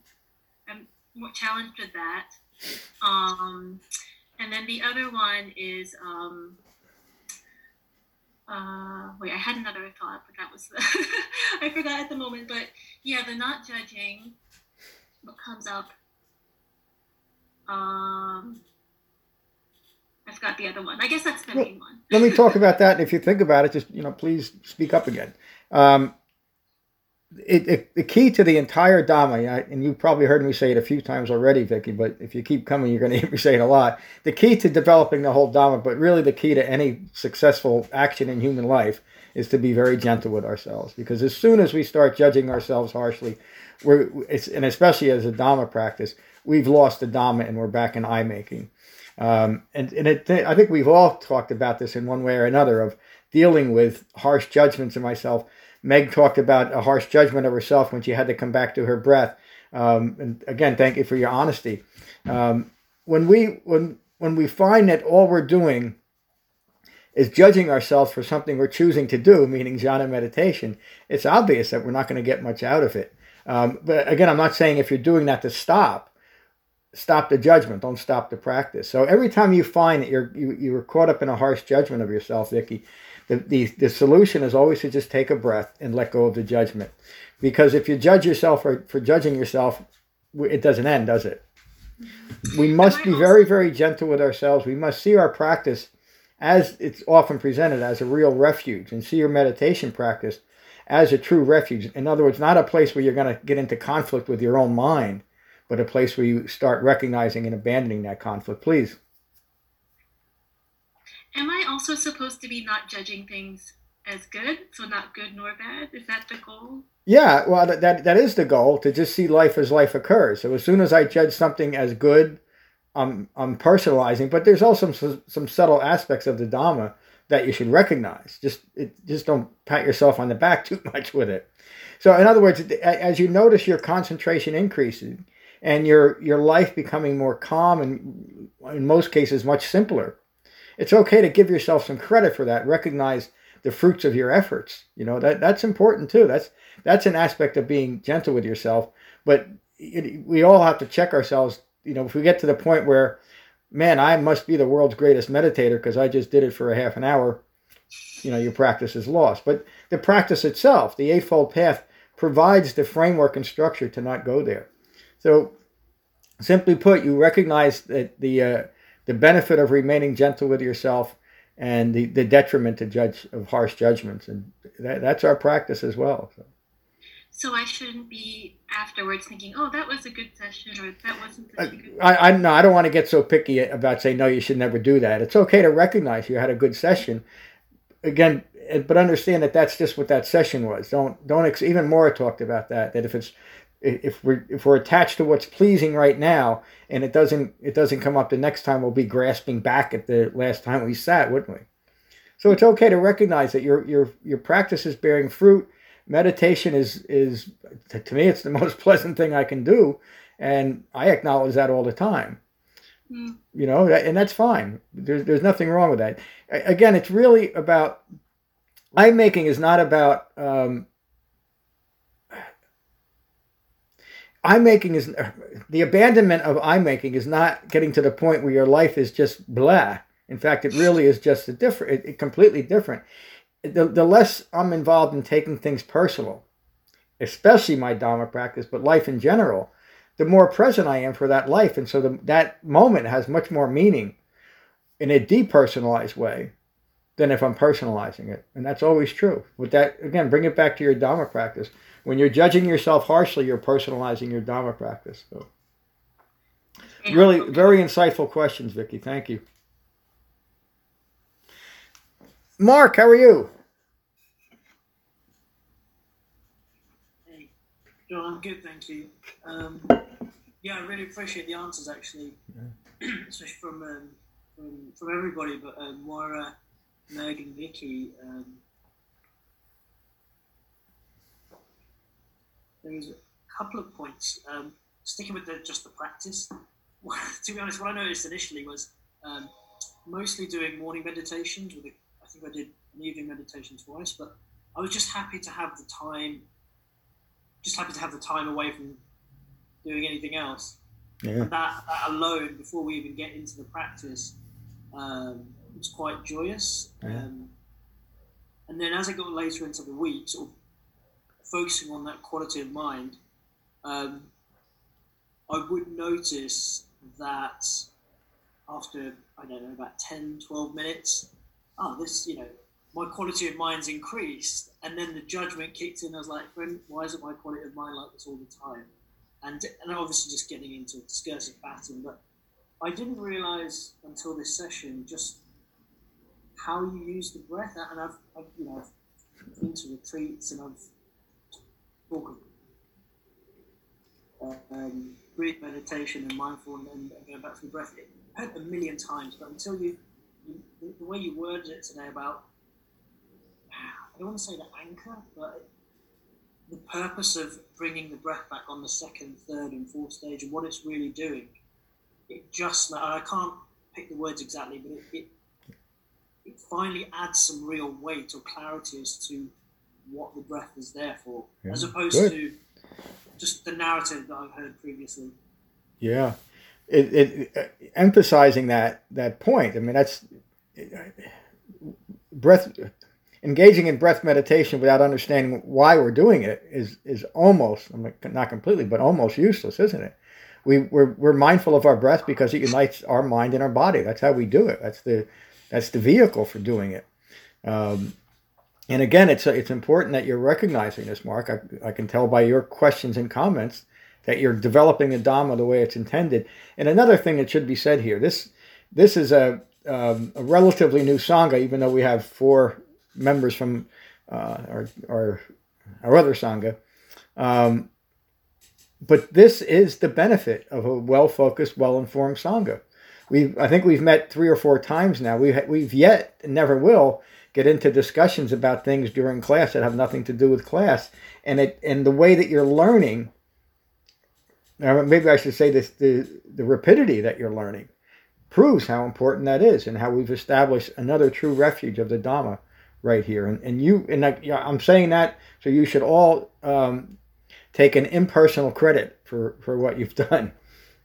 I'm more challenged with that. And then the other one is, I had another thought, but that was, I forgot at the moment, but yeah, the not judging what comes up. I've got the other one. I guess that's the main one. Let me talk about that. And if you think about it, just, please speak up again. The key to the entire Dhamma, and you probably heard me say it a few times already, Vicky, but if you keep coming, you're going to hear me say it a lot. The key to developing the whole Dhamma, but really the key to any successful action in human life, is to be very gentle with ourselves. Because as soon as we start judging ourselves harshly, and especially as a Dhamma practice, we've lost the Dhamma and we're back in I-making. I think we've all talked about this in one way or another, of dealing with harsh judgments of myself. Meg talked about a harsh judgment of herself when she had to come back to her breath. And again, thank you for your honesty. When we find that all we're doing is judging ourselves for something we're choosing to do, meaning jhana meditation, it's obvious that we're not going to get much out of it. But again, I'm not saying if you're doing that to stop the judgment, don't stop the practice. So every time you find that you were caught up in a harsh judgment of yourself, Vicky, the solution is always to just take a breath and let go of the judgment. Because if you judge yourself for judging yourself, it doesn't end, does it? We must be very, very gentle with ourselves. We must see our practice, as it's often presented, as a real refuge, and see your meditation practice as a true refuge. In other words, not a place where you're going to get into conflict with your own mind, but a place where you start recognizing and abandoning that conflict. Please. Am I also supposed to be not judging things as good, so not good nor bad? Is that the goal? Yeah, well, that is the goal, to just see life as life occurs. So as soon as I judge something as good, I'm personalizing, but there's also some subtle aspects of the Dhamma that you should recognize. Just don't pat yourself on the back too much with it. So in other words, as you notice your concentration increasing, and your life becoming more calm and, in most cases, much simpler, it's okay to give yourself some credit for that. Recognize the fruits of your efforts. That's important too. That's an aspect of being gentle with yourself. But we all have to check ourselves. If we get to the point where, man, I must be the world's greatest meditator because I just did it for a half an hour, your practice is lost. But the practice itself, the Eightfold Path, provides the framework and structure to not go there. So, simply put, you recognize that the benefit of remaining gentle with yourself and the detriment of harsh judgments, and that's our practice as well. So, So I shouldn't be afterwards thinking, oh, that was a good session, or that wasn't a good session. I don't want to get so picky about saying, no, you should never do that. It's okay to recognize you had a good session. Again, but understand that that's just what that session was. Don't even Maura talked about that if we're attached to what's pleasing right now and it doesn't come up the next time, we'll be grasping back at the last time we sat, wouldn't we? So it's okay to recognize that your practice is bearing fruit. Meditation is to me, it's the most pleasant thing I can do, and I acknowledge that all the time. Mm. You know, and that's fine. There's nothing wrong with that. Again, it's really about I'm making is not about I'm making is the abandonment of I'm making is not getting to the point where your life is just blah. In fact, it really is just completely different. The less I'm involved in taking things personal, especially my Dhamma practice, but life in general, the more present I am for that life. And so that moment has much more meaning in a depersonalized way than if I'm personalizing it. And that's always true. With that, again, bring it back to your Dhamma practice. When you're judging yourself harshly, you're personalizing your Dhamma practice. So, really, very insightful questions, Vicky. Thank you. Mark, how are you? Hey, John, I'm good, thank you. I really appreciate the answers, actually, especially from everybody, but Moira, Meg, and Vicky. There's a couple of points. Sticking with just the practice, to be honest, what I noticed initially was mostly doing morning meditations. I think I did an evening meditation twice, but I was just happy to have the time away from doing anything else. Yeah. That alone, before we even get into the practice, was quite joyous. Yeah. And then as I got later into the week, sort of focusing on that quality of mind, I would notice that after, I don't know, about 10, 12 minutes, my quality of mind's increased. And then the judgment kicked in. I was like, why isn't my quality of mind like this all the time? And obviously just getting into a discursive battle. But I didn't realize until this session just how you use the breath. And I've been to retreats and I've talked about breath meditation and mindfulness and going back to the breath. I've heard a million times, but until the way you worded it today about, I don't want to say the anchor, but the purpose of bringing the breath back on the second, third, and fourth stage and what it's really doing, it just, I can't pick the words exactly, but it finally adds some real weight or clarity as to what the breath is there for, as opposed to just the narrative that I've heard previously. Yeah. It emphasizing that point. I mean, that's breath. Engaging in breath meditation without understanding why we're doing it is almost, I mean, not completely, but almost useless, isn't it? We're mindful of our breath because it unites our mind and our body. That's how we do it. That's the vehicle for doing it. And again, it's important that you're recognizing this, Mark. I can tell by your questions and comments that you're developing the Dhamma the way it's intended. And another thing that should be said here, this is a relatively new Sangha, even though we have four members from our other Sangha. But this is the benefit of a well-focused, well-informed Sangha. I think we've met 3 or 4 times now. We've yet, and never will, get into discussions about things during class that have nothing to do with class. And the way that you're learning... Maybe I should say this, the rapidity that you're learning proves how important that is and how we've established another true refuge of the Dhamma right here. I'm saying that, so you should all take an impersonal credit for what you've done.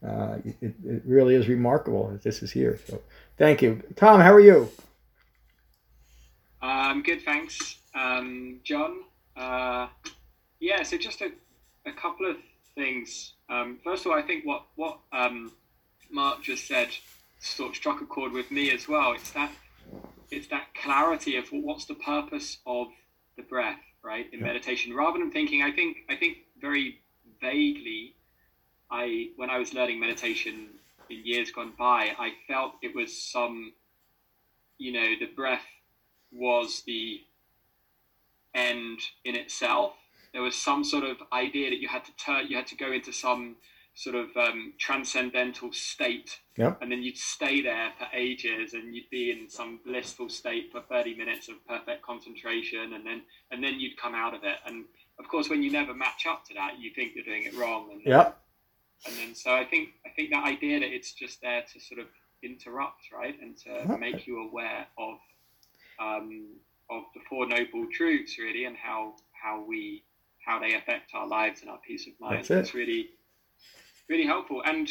It really is remarkable that this is here. So thank you. Tom, how are you? I'm good, thanks. John? So just a couple of things. First of all, I think what Mark just said sort of struck a chord with me as well. It's that clarity of what's the purpose of the breath, right? In meditation, rather than thinking, I think very vaguely, when I was learning meditation in years gone by, I felt it was some, the breath was the end in itself. There was some sort of idea that you had to go into some sort of transcendental state, and then you'd stay there for ages, and you'd be in some blissful state for 30 minutes of perfect concentration, and then you'd come out of it. And of course, when you never match up to that, you think you're doing it wrong. And then so I think that idea that it's just there to sort of interrupt, right, and to make you aware of the Four Noble Truths, really, and how they affect our lives and our peace of mind. That's really, really helpful. And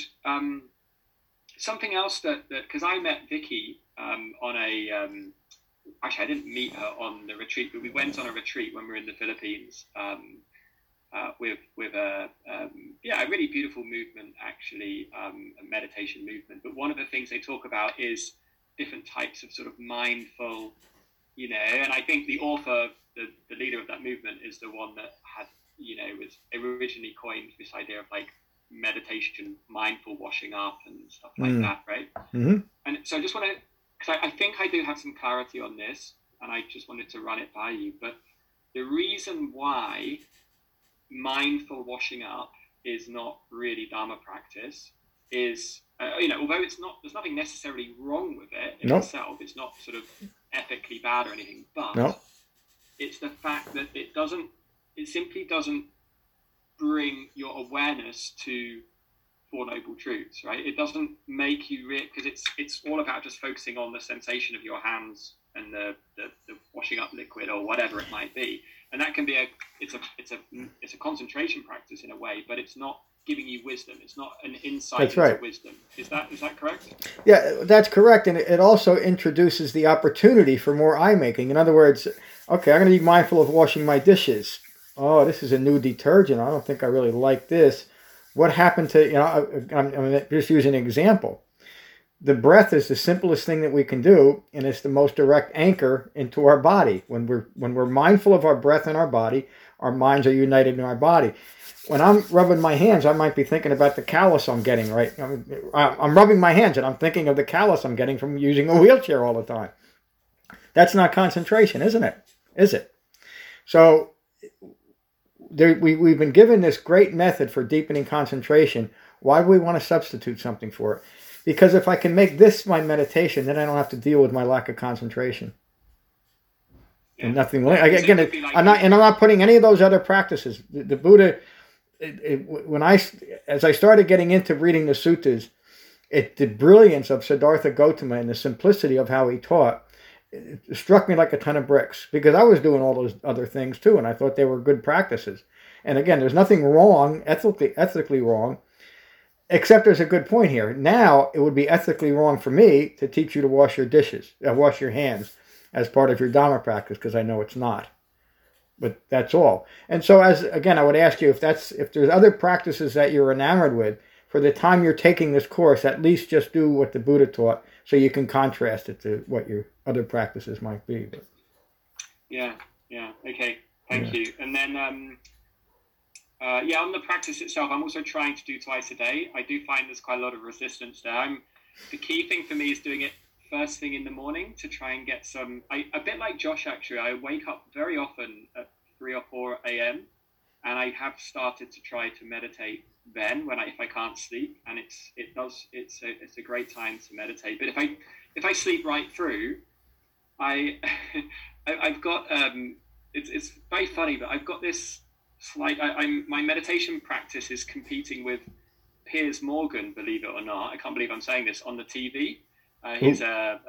something else that because I met Vicky on a actually I didn't meet her on the retreat, but we went on a retreat when we were in the Philippines with a really beautiful movement, actually, a meditation movement. But one of the things they talk about is different types of sort of mindful, and I think the author, the leader of that movement, is the one that had, was originally coined this idea of like meditation, mindful washing up and stuff like that, right? Mm-hmm. And so I just want to, because I think I do have some clarity on this, and I just wanted to run it by you, but the reason why mindful washing up is not really Dhamma practice is, although it's not, there's nothing necessarily wrong with it in itself, it's not sort of ethically bad or anything, but it's the fact that it simply doesn't bring your awareness to Four Noble Truths, right? It doesn't make you because it's all about just focusing on the sensation of your hands and the washing up liquid or whatever it might be, and that can be a concentration practice in a way, but it's not giving you wisdom. It's not an insight into wisdom. Is that correct? Yeah, that's correct, and it also introduces the opportunity for more eye making. In other words, okay, I'm going to be mindful of washing my dishes. Oh, this is a new detergent. I don't think I really like this. What happened to, I'm just using an example. The breath is the simplest thing that we can do, and it's the most direct anchor into our body. When we're mindful of our breath and our body, our minds are united in our body. When I'm rubbing my hands, I might be thinking about the callus I'm getting, right? I'm rubbing my hands, and I'm thinking of the callus I'm getting from using a wheelchair all the time. That's not concentration, isn't it? Is it? So we've been given this great method for deepening concentration. Why do we want to substitute something for it? Because if I can make this my meditation, then I don't have to deal with my lack of concentration. Yeah. And nothing. Again, I'm not putting any of those other practices. The Buddha, as I started getting into reading the suttas, the brilliance of Siddhartha Gautama and the simplicity of how he taught, it struck me like a ton of bricks, because I was doing all those other things too, and I thought they were good practices. And again, there's nothing wrong, ethically wrong, except there's a good point here. Now, it would be ethically wrong for me to teach you to wash your dishes, wash your hands as part of your Dhamma practice, because I know it's not. But that's all. And so, I would ask you if there's other practices that you're enamored with, for the time you're taking this course, at least just do what the Buddha taught, so you can contrast it to what your other practices might be. Yeah, okay, thank you. And then, on the practice itself, I'm also trying to do twice a day. I do find there's quite a lot of resistance there. The key thing for me is doing it first thing in the morning to try and get some, a bit like Josh actually, I wake up very often at 3 or 4 a.m., and I have started to try to meditate then if I can't sleep, and it's a great time to meditate. But if I sleep right through, I've got it's very funny, but I've got this slight. My meditation practice is competing with Piers Morgan, believe it or not. I can't believe I'm saying this on the TV. He's a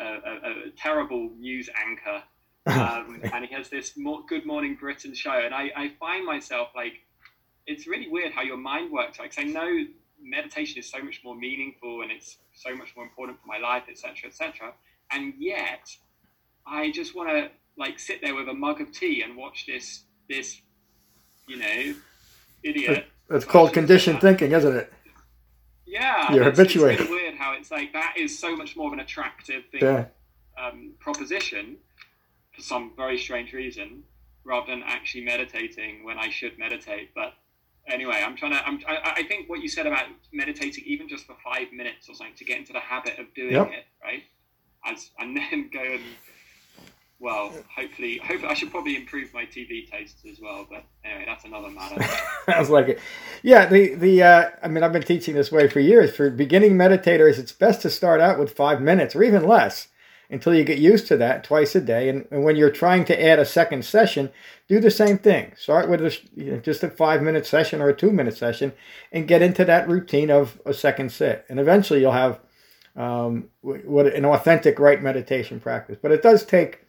terrible news anchor, and he has this Good Morning Britain show, and I find myself like. It's really weird how your mind works. Like, 'cause I know meditation is so much more meaningful and it's so much more important for my life, et cetera, and yet I just want to like sit there with a mug of tea and watch this idiot. That's called conditioned thinking, isn't it? Yeah, you're habituated. It's really weird how it's like that is so much more of an attractive thing, proposition for some very strange reason. rather than actually meditating when I should meditate. But anyway, I think what you said about meditating, even just for 5 minutes or something, to get into the habit of doing it, right? And then go and, well, hopefully I should probably improve my TV tastes as well. But anyway, that's another matter. Sounds like it. Yeah, I mean, I've been teaching this way for years. For beginning meditators, it's best to start out with 5 minutes or even less, until you get used to that twice a day. And when you're trying to add a second session, do the same thing. Start with just a 5-minute session or a 2-minute session and get into that routine of a second sit. And eventually you'll have an authentic right meditation practice. But it does take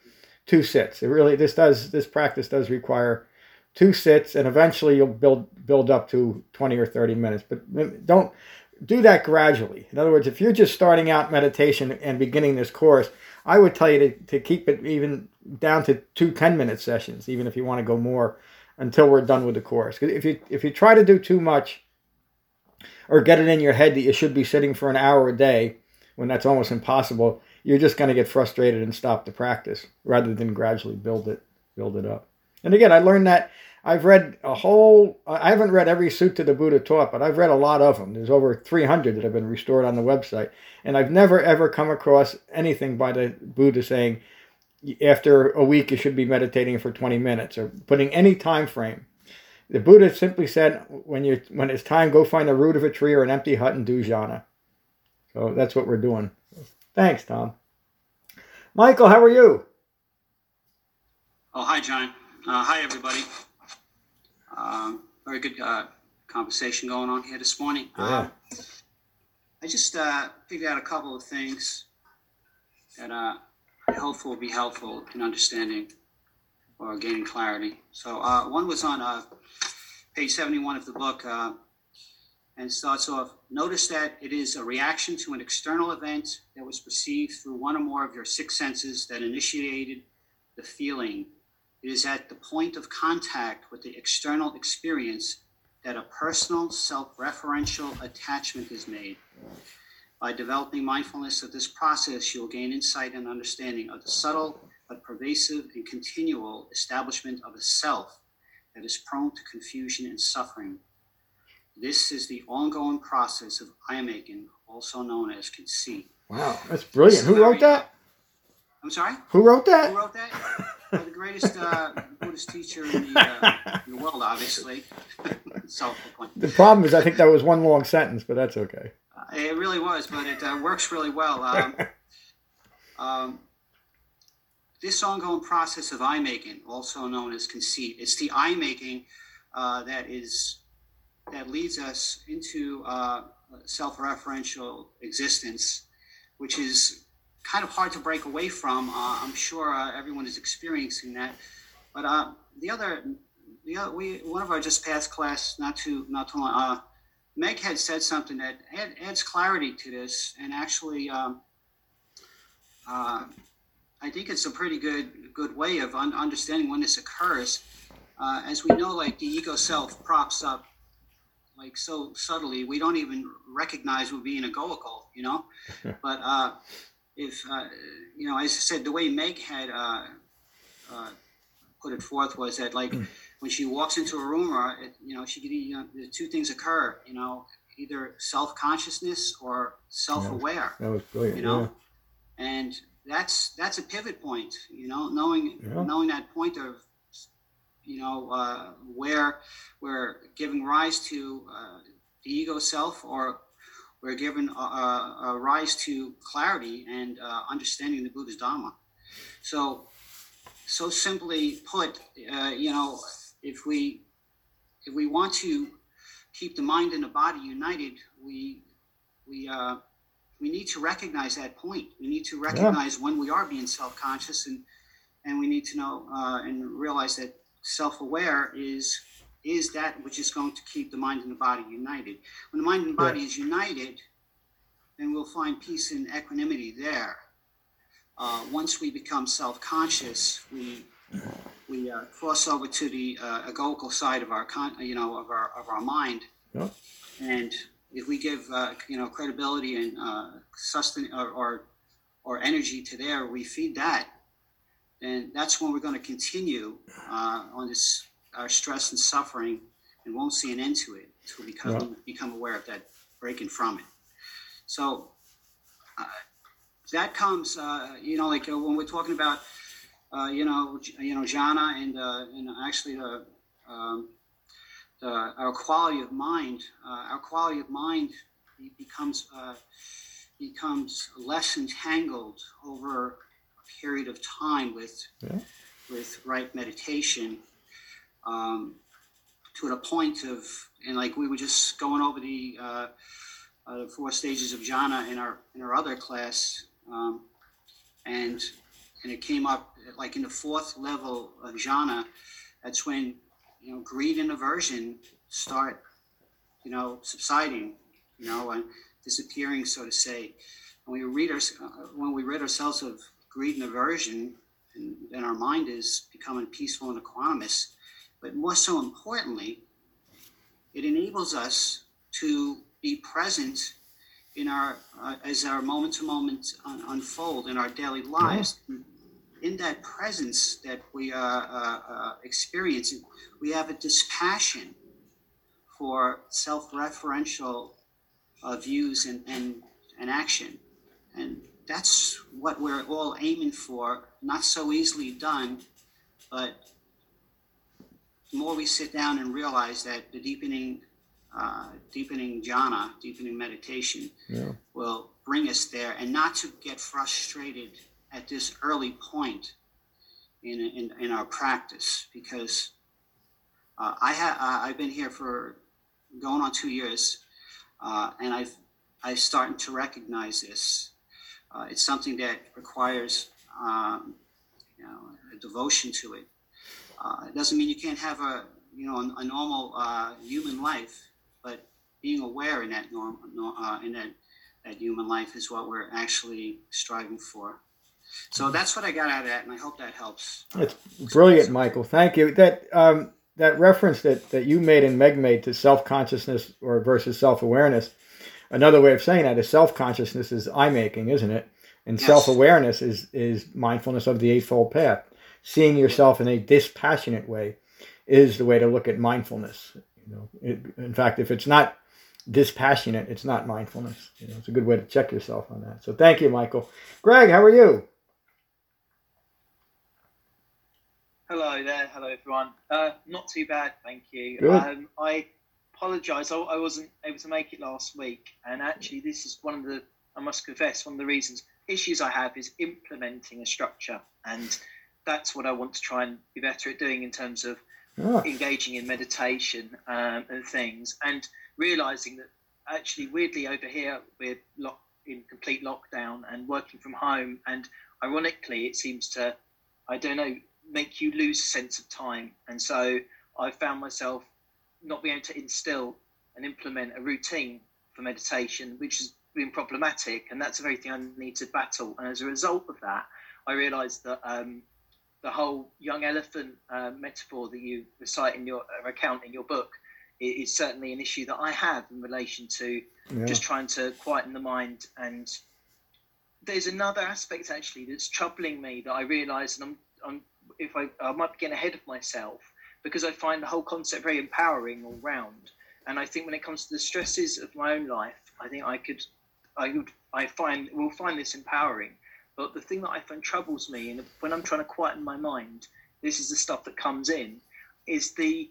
2 sits. This practice does require 2 sits, and eventually you'll build up to 20 or 30 minutes. But don't do that gradually. In other words, if you're just starting out meditation and beginning this course, I would tell you to keep it even down to 2 10-minute sessions, even if you want to go more, until we're done with the course. If you try to do too much or get it in your head that you should be sitting for an hour a day, when that's almost impossible, you're just going to get frustrated and stop the practice rather than gradually build it up. And again, I learned that. I haven't read every sutta the Buddha taught, but I've read a lot of them. There's over 300 that have been restored on the website. And I've never, ever come across anything by the Buddha saying, after a week, you should be meditating for 20 minutes or putting any time frame. The Buddha simply said, when it's time, go find the root of a tree or an empty hut and do jhana. So that's what we're doing. Thanks, Tom. Michael, how are you? Oh, hi, John. Hi, everybody. Very good conversation going on here this morning. Yeah. I just figured out a couple of things that will be helpful in understanding or gaining clarity. So one was on page 71 of the book, and starts off, notice that it is a reaction to an external event that was perceived through one or more of your 6 senses that initiated the feeling. It is at the point of contact with the external experience that a personal self-referential attachment is made. By developing mindfulness of this process, you will gain insight and understanding of the subtle but pervasive and continual establishment of a self that is prone to confusion and suffering. This is the ongoing process of eye-making, also known as conceit. Wow, that's brilliant. Who wrote that? I'm sorry? Who wrote that? Well, the greatest Buddhist teacher in the world, obviously. The problem is I think that was one long sentence, but that's okay. It really was, but it works really well. This ongoing process of eye-making, also known as conceit, it's the eye-making that leads us into self-referential existence, which is kind of hard to break away from. I'm sure everyone is experiencing that. But one of our just past class, not too long, Meg had said something that adds clarity to this, and actually, I think it's a pretty good way of understanding when this occurs. As we know, like the ego self props up like so subtly, we don't even recognize we're being egoical, you know. But if, as I said, the way Meg had put it forth was that, like, when she walks into a room, or, she could, the 2 things occur, either self-consciousness or self-aware. That was brilliant, yeah. And that's a pivot point, knowing that point of, where we're giving rise to the ego self, or we're given a rise to clarity and understanding the Buddha's Dhamma. So simply put, if we want to keep the mind and the body united, we need to recognize that point. We need to recognize when we are being self-conscious, and we need to know and realize that self-aware is that which is going to keep the mind and the body united. When the mind and body is united, then we'll find peace and equanimity there. Once we become self-conscious, we cross over to the egoical side of our mind. Yeah. And if we give credibility and sustenance or energy to there, we feed that. And that's when we're going to continue on this, our stress and suffering, and won't see an end to it until we become aware of that, breaking from it. So that comes, when we're talking about, jhana and actually our quality of mind. Our quality of mind becomes less entangled over a period of time with right meditation, to the point of, and like we were just going over the four stages of jhana in our other class, and it came up like in the fourth level of jhana. That's when greed and aversion start subsiding, and disappearing, so to say. When we rid ourselves of greed and aversion, and our mind is becoming peaceful and equanimous. But more so importantly, it enables us to be present in our as our moment-to-moment unfold in our daily lives. Mm-hmm. In that presence that we are experiencing, we have a dispassion for self-referential views and action. And that's what we're all aiming for, not so easily done, but the more we sit down and realize that the deepening meditation will bring us there, and not to get frustrated at this early point in our practice, because I've been here for going on 2 years, and I'm starting to recognize this. It's something that requires a devotion to it. It doesn't mean you can't have a normal human life, but being aware in that that human life is what we're actually striving for. So that's what I got out of that, and I hope that helps. That's brilliant, Michael. Thank you. That reference that you made and Meg made to self-consciousness or versus self-awareness. Another way of saying that is self-consciousness is I-making, isn't it? And self-awareness is mindfulness of the Eightfold Path. Seeing yourself in a dispassionate way is the way to look at mindfulness. In fact, if it's not dispassionate, it's not mindfulness. It's a good way to check yourself on that. So thank you, Michael. Greg, how are you? Hello there. Hello, everyone. Not too bad, thank you. Good. I apologise. I wasn't able to make it last week. And actually, this is one of the reasons, issues I have is implementing a structure. And that's what I want to try and be better at doing in terms of engaging in meditation and things, and realizing that actually, weirdly, over here we're in complete lockdown and working from home, and ironically it seems to, I don't know, make you lose sense of time. And so I found myself not being able to instill and implement a routine for meditation, which has been problematic, and that's the very thing I need to battle. And as a result of that, I realized that the whole young elephant metaphor that you recite in your account in your book is certainly an issue that I have in relation to just trying to quieten the mind. And there's another aspect actually that's troubling me that I realise, and I might be getting ahead of myself, because I find the whole concept very empowering all round. And I think when it comes to the stresses of my own life, I think we'll find this empowering. But the thing that I find troubles me, and when I'm trying to quieten my mind, this is the stuff that comes in, is the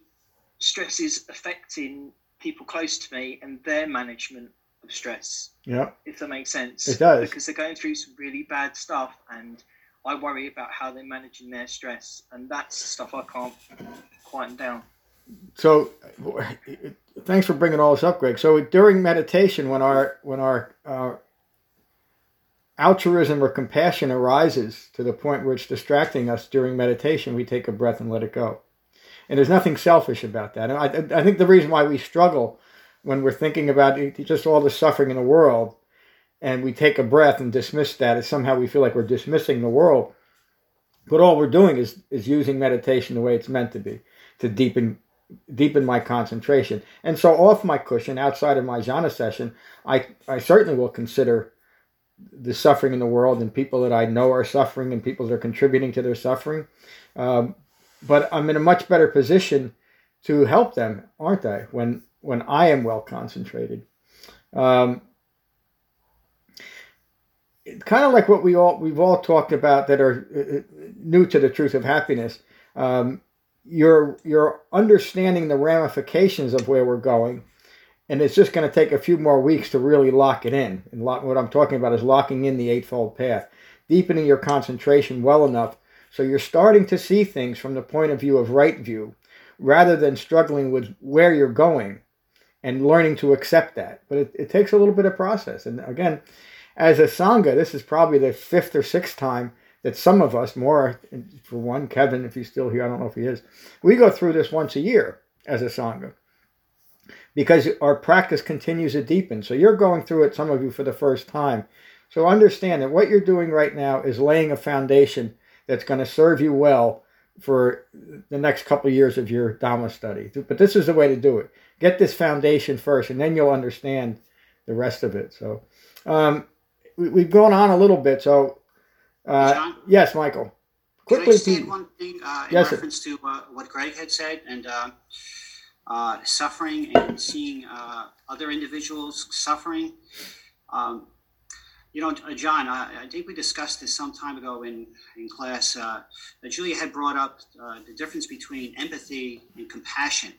stresses affecting people close to me and their management of stress. Yeah. If that makes sense. It does. Because they're going through some really bad stuff, and I worry about how they're managing their stress, and that's stuff I can't quieten down. So thanks for bringing all this up, Greg. So during meditation, when our altruism or compassion arises to the point where it's distracting us during meditation, we take a breath and let it go. And there's nothing selfish about that. And I think the reason why we struggle when we're thinking about just all the suffering in the world, and we take a breath and dismiss that, is somehow we feel like we're dismissing the world. But all we're doing is using meditation the way it's meant to be, to deepen my concentration. And so off my cushion, outside of my jhana session, I certainly will consider the suffering in the world and people that I know are suffering and people that are contributing to their suffering. But I'm in a much better position to help them, aren't I, when I am well concentrated. It's kind of like what we've all talked about that are new to the truth of happiness. You're understanding the ramifications of where we're going, and it's just going to take a few more weeks to really lock it in. And what I'm talking about is locking in the Eightfold Path, deepening your concentration well enough so you're starting to see things from the point of view of right view, rather than struggling with where you're going and learning to accept that. But it takes a little bit of process. And again, as a Sangha, this is probably the fifth or sixth time that some of us, more for one, Kevin, if he's still here, I don't know if he is, we go through this once a year as a Sangha, because our practice continues to deepen. So you're going through it, some of you, for the first time. So understand that what you're doing right now is laying a foundation that's going to serve you well for the next couple of years of your Dhamma study. But this is the way to do it. Get this foundation first, and then you'll understand the rest of it. So we've gone on a little bit. So John, yes, Michael. Quickly, can I say one thing in reference to what Greg had said, and suffering and seeing other individuals suffering. John, I think we discussed this some time ago in class. Julia had brought up the difference between empathy and compassion.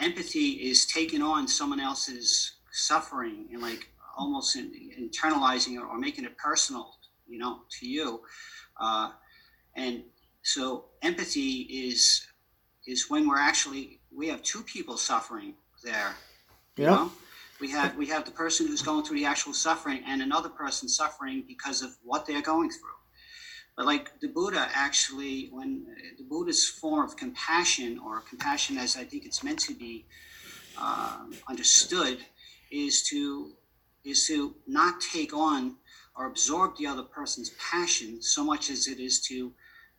Empathy is taking on someone else's suffering and like almost internalizing it or making it personal, to you. And so empathy is when we have two people suffering there. Yeah. We have the person who's going through the actual suffering and another person suffering because of what they're going through. But like the Buddha, actually, when the Buddha's form of compassion, or compassion as I think it's meant to be understood, is to not take on or absorb the other person's passion so much as it is to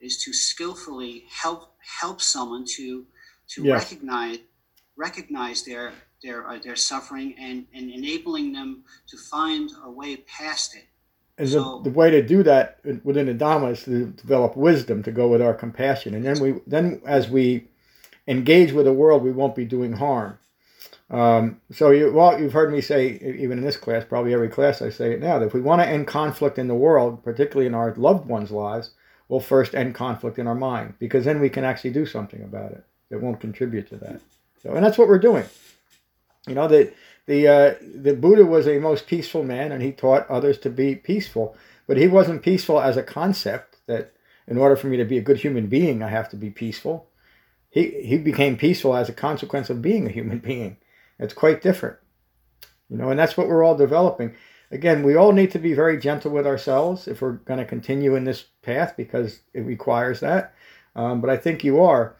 skillfully help someone to yes. recognize their suffering and enabling them to find a way past it. And so, the way to do that within the Dhamma is to develop wisdom to go with our compassion, and then as we engage with the world, we won't be doing harm. You've heard me say, even in this class, probably every class I say it now, that if we want to end conflict in the world, particularly in our loved ones' lives, we'll first end conflict in our mind, because then we can actually do something about it that won't contribute to that. So, and that's what we're doing. The Buddha was a most peaceful man, and he taught others to be peaceful. But he wasn't peaceful as a concept that in order for me to be a good human being, I have to be peaceful. He became peaceful as a consequence of being a human being. It's quite different, and that's what we're all developing. Again, we all need to be very gentle with ourselves if we're going to continue in this path, because it requires that. But I think you are.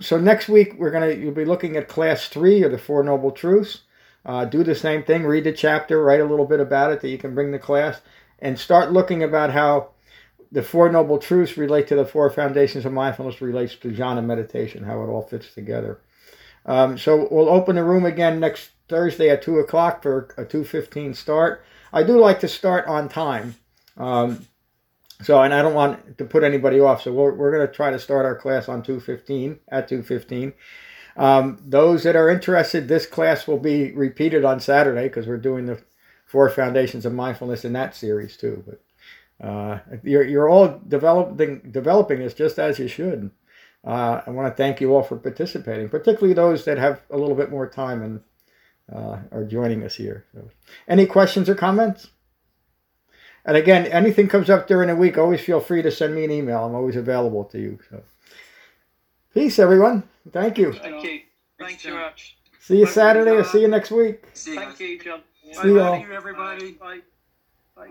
So next week you'll be looking at Class 3 of the Four Noble Truths. Do the same thing, read the chapter, write a little bit about it that you can bring to class, and start looking about how the Four Noble Truths relate to the Four Foundations of Mindfulness, relates to jhana meditation, how it all fits together. So we'll open the room again next Thursday at 2 o'clock for a 2:15 start. I do like to start on time. And I don't want to put anybody off, so we're going to try to start our class on 2:15, at 2:15. Those that are interested, this class will be repeated on Saturday, because we're doing the Four Foundations of Mindfulness in that series too. But you're all developing this just as you should. I want to thank you all for participating, particularly those that have a little bit more time and are joining us here. So, any questions or comments? And again, anything comes up during the week, always feel free to send me an email. I'm always available to you. So, peace, everyone. Thank you. Thank you. Thanks so much. See you Saturday, or see you next week. Thank you, John. See you all. Thank you, everybody. Bye. Bye.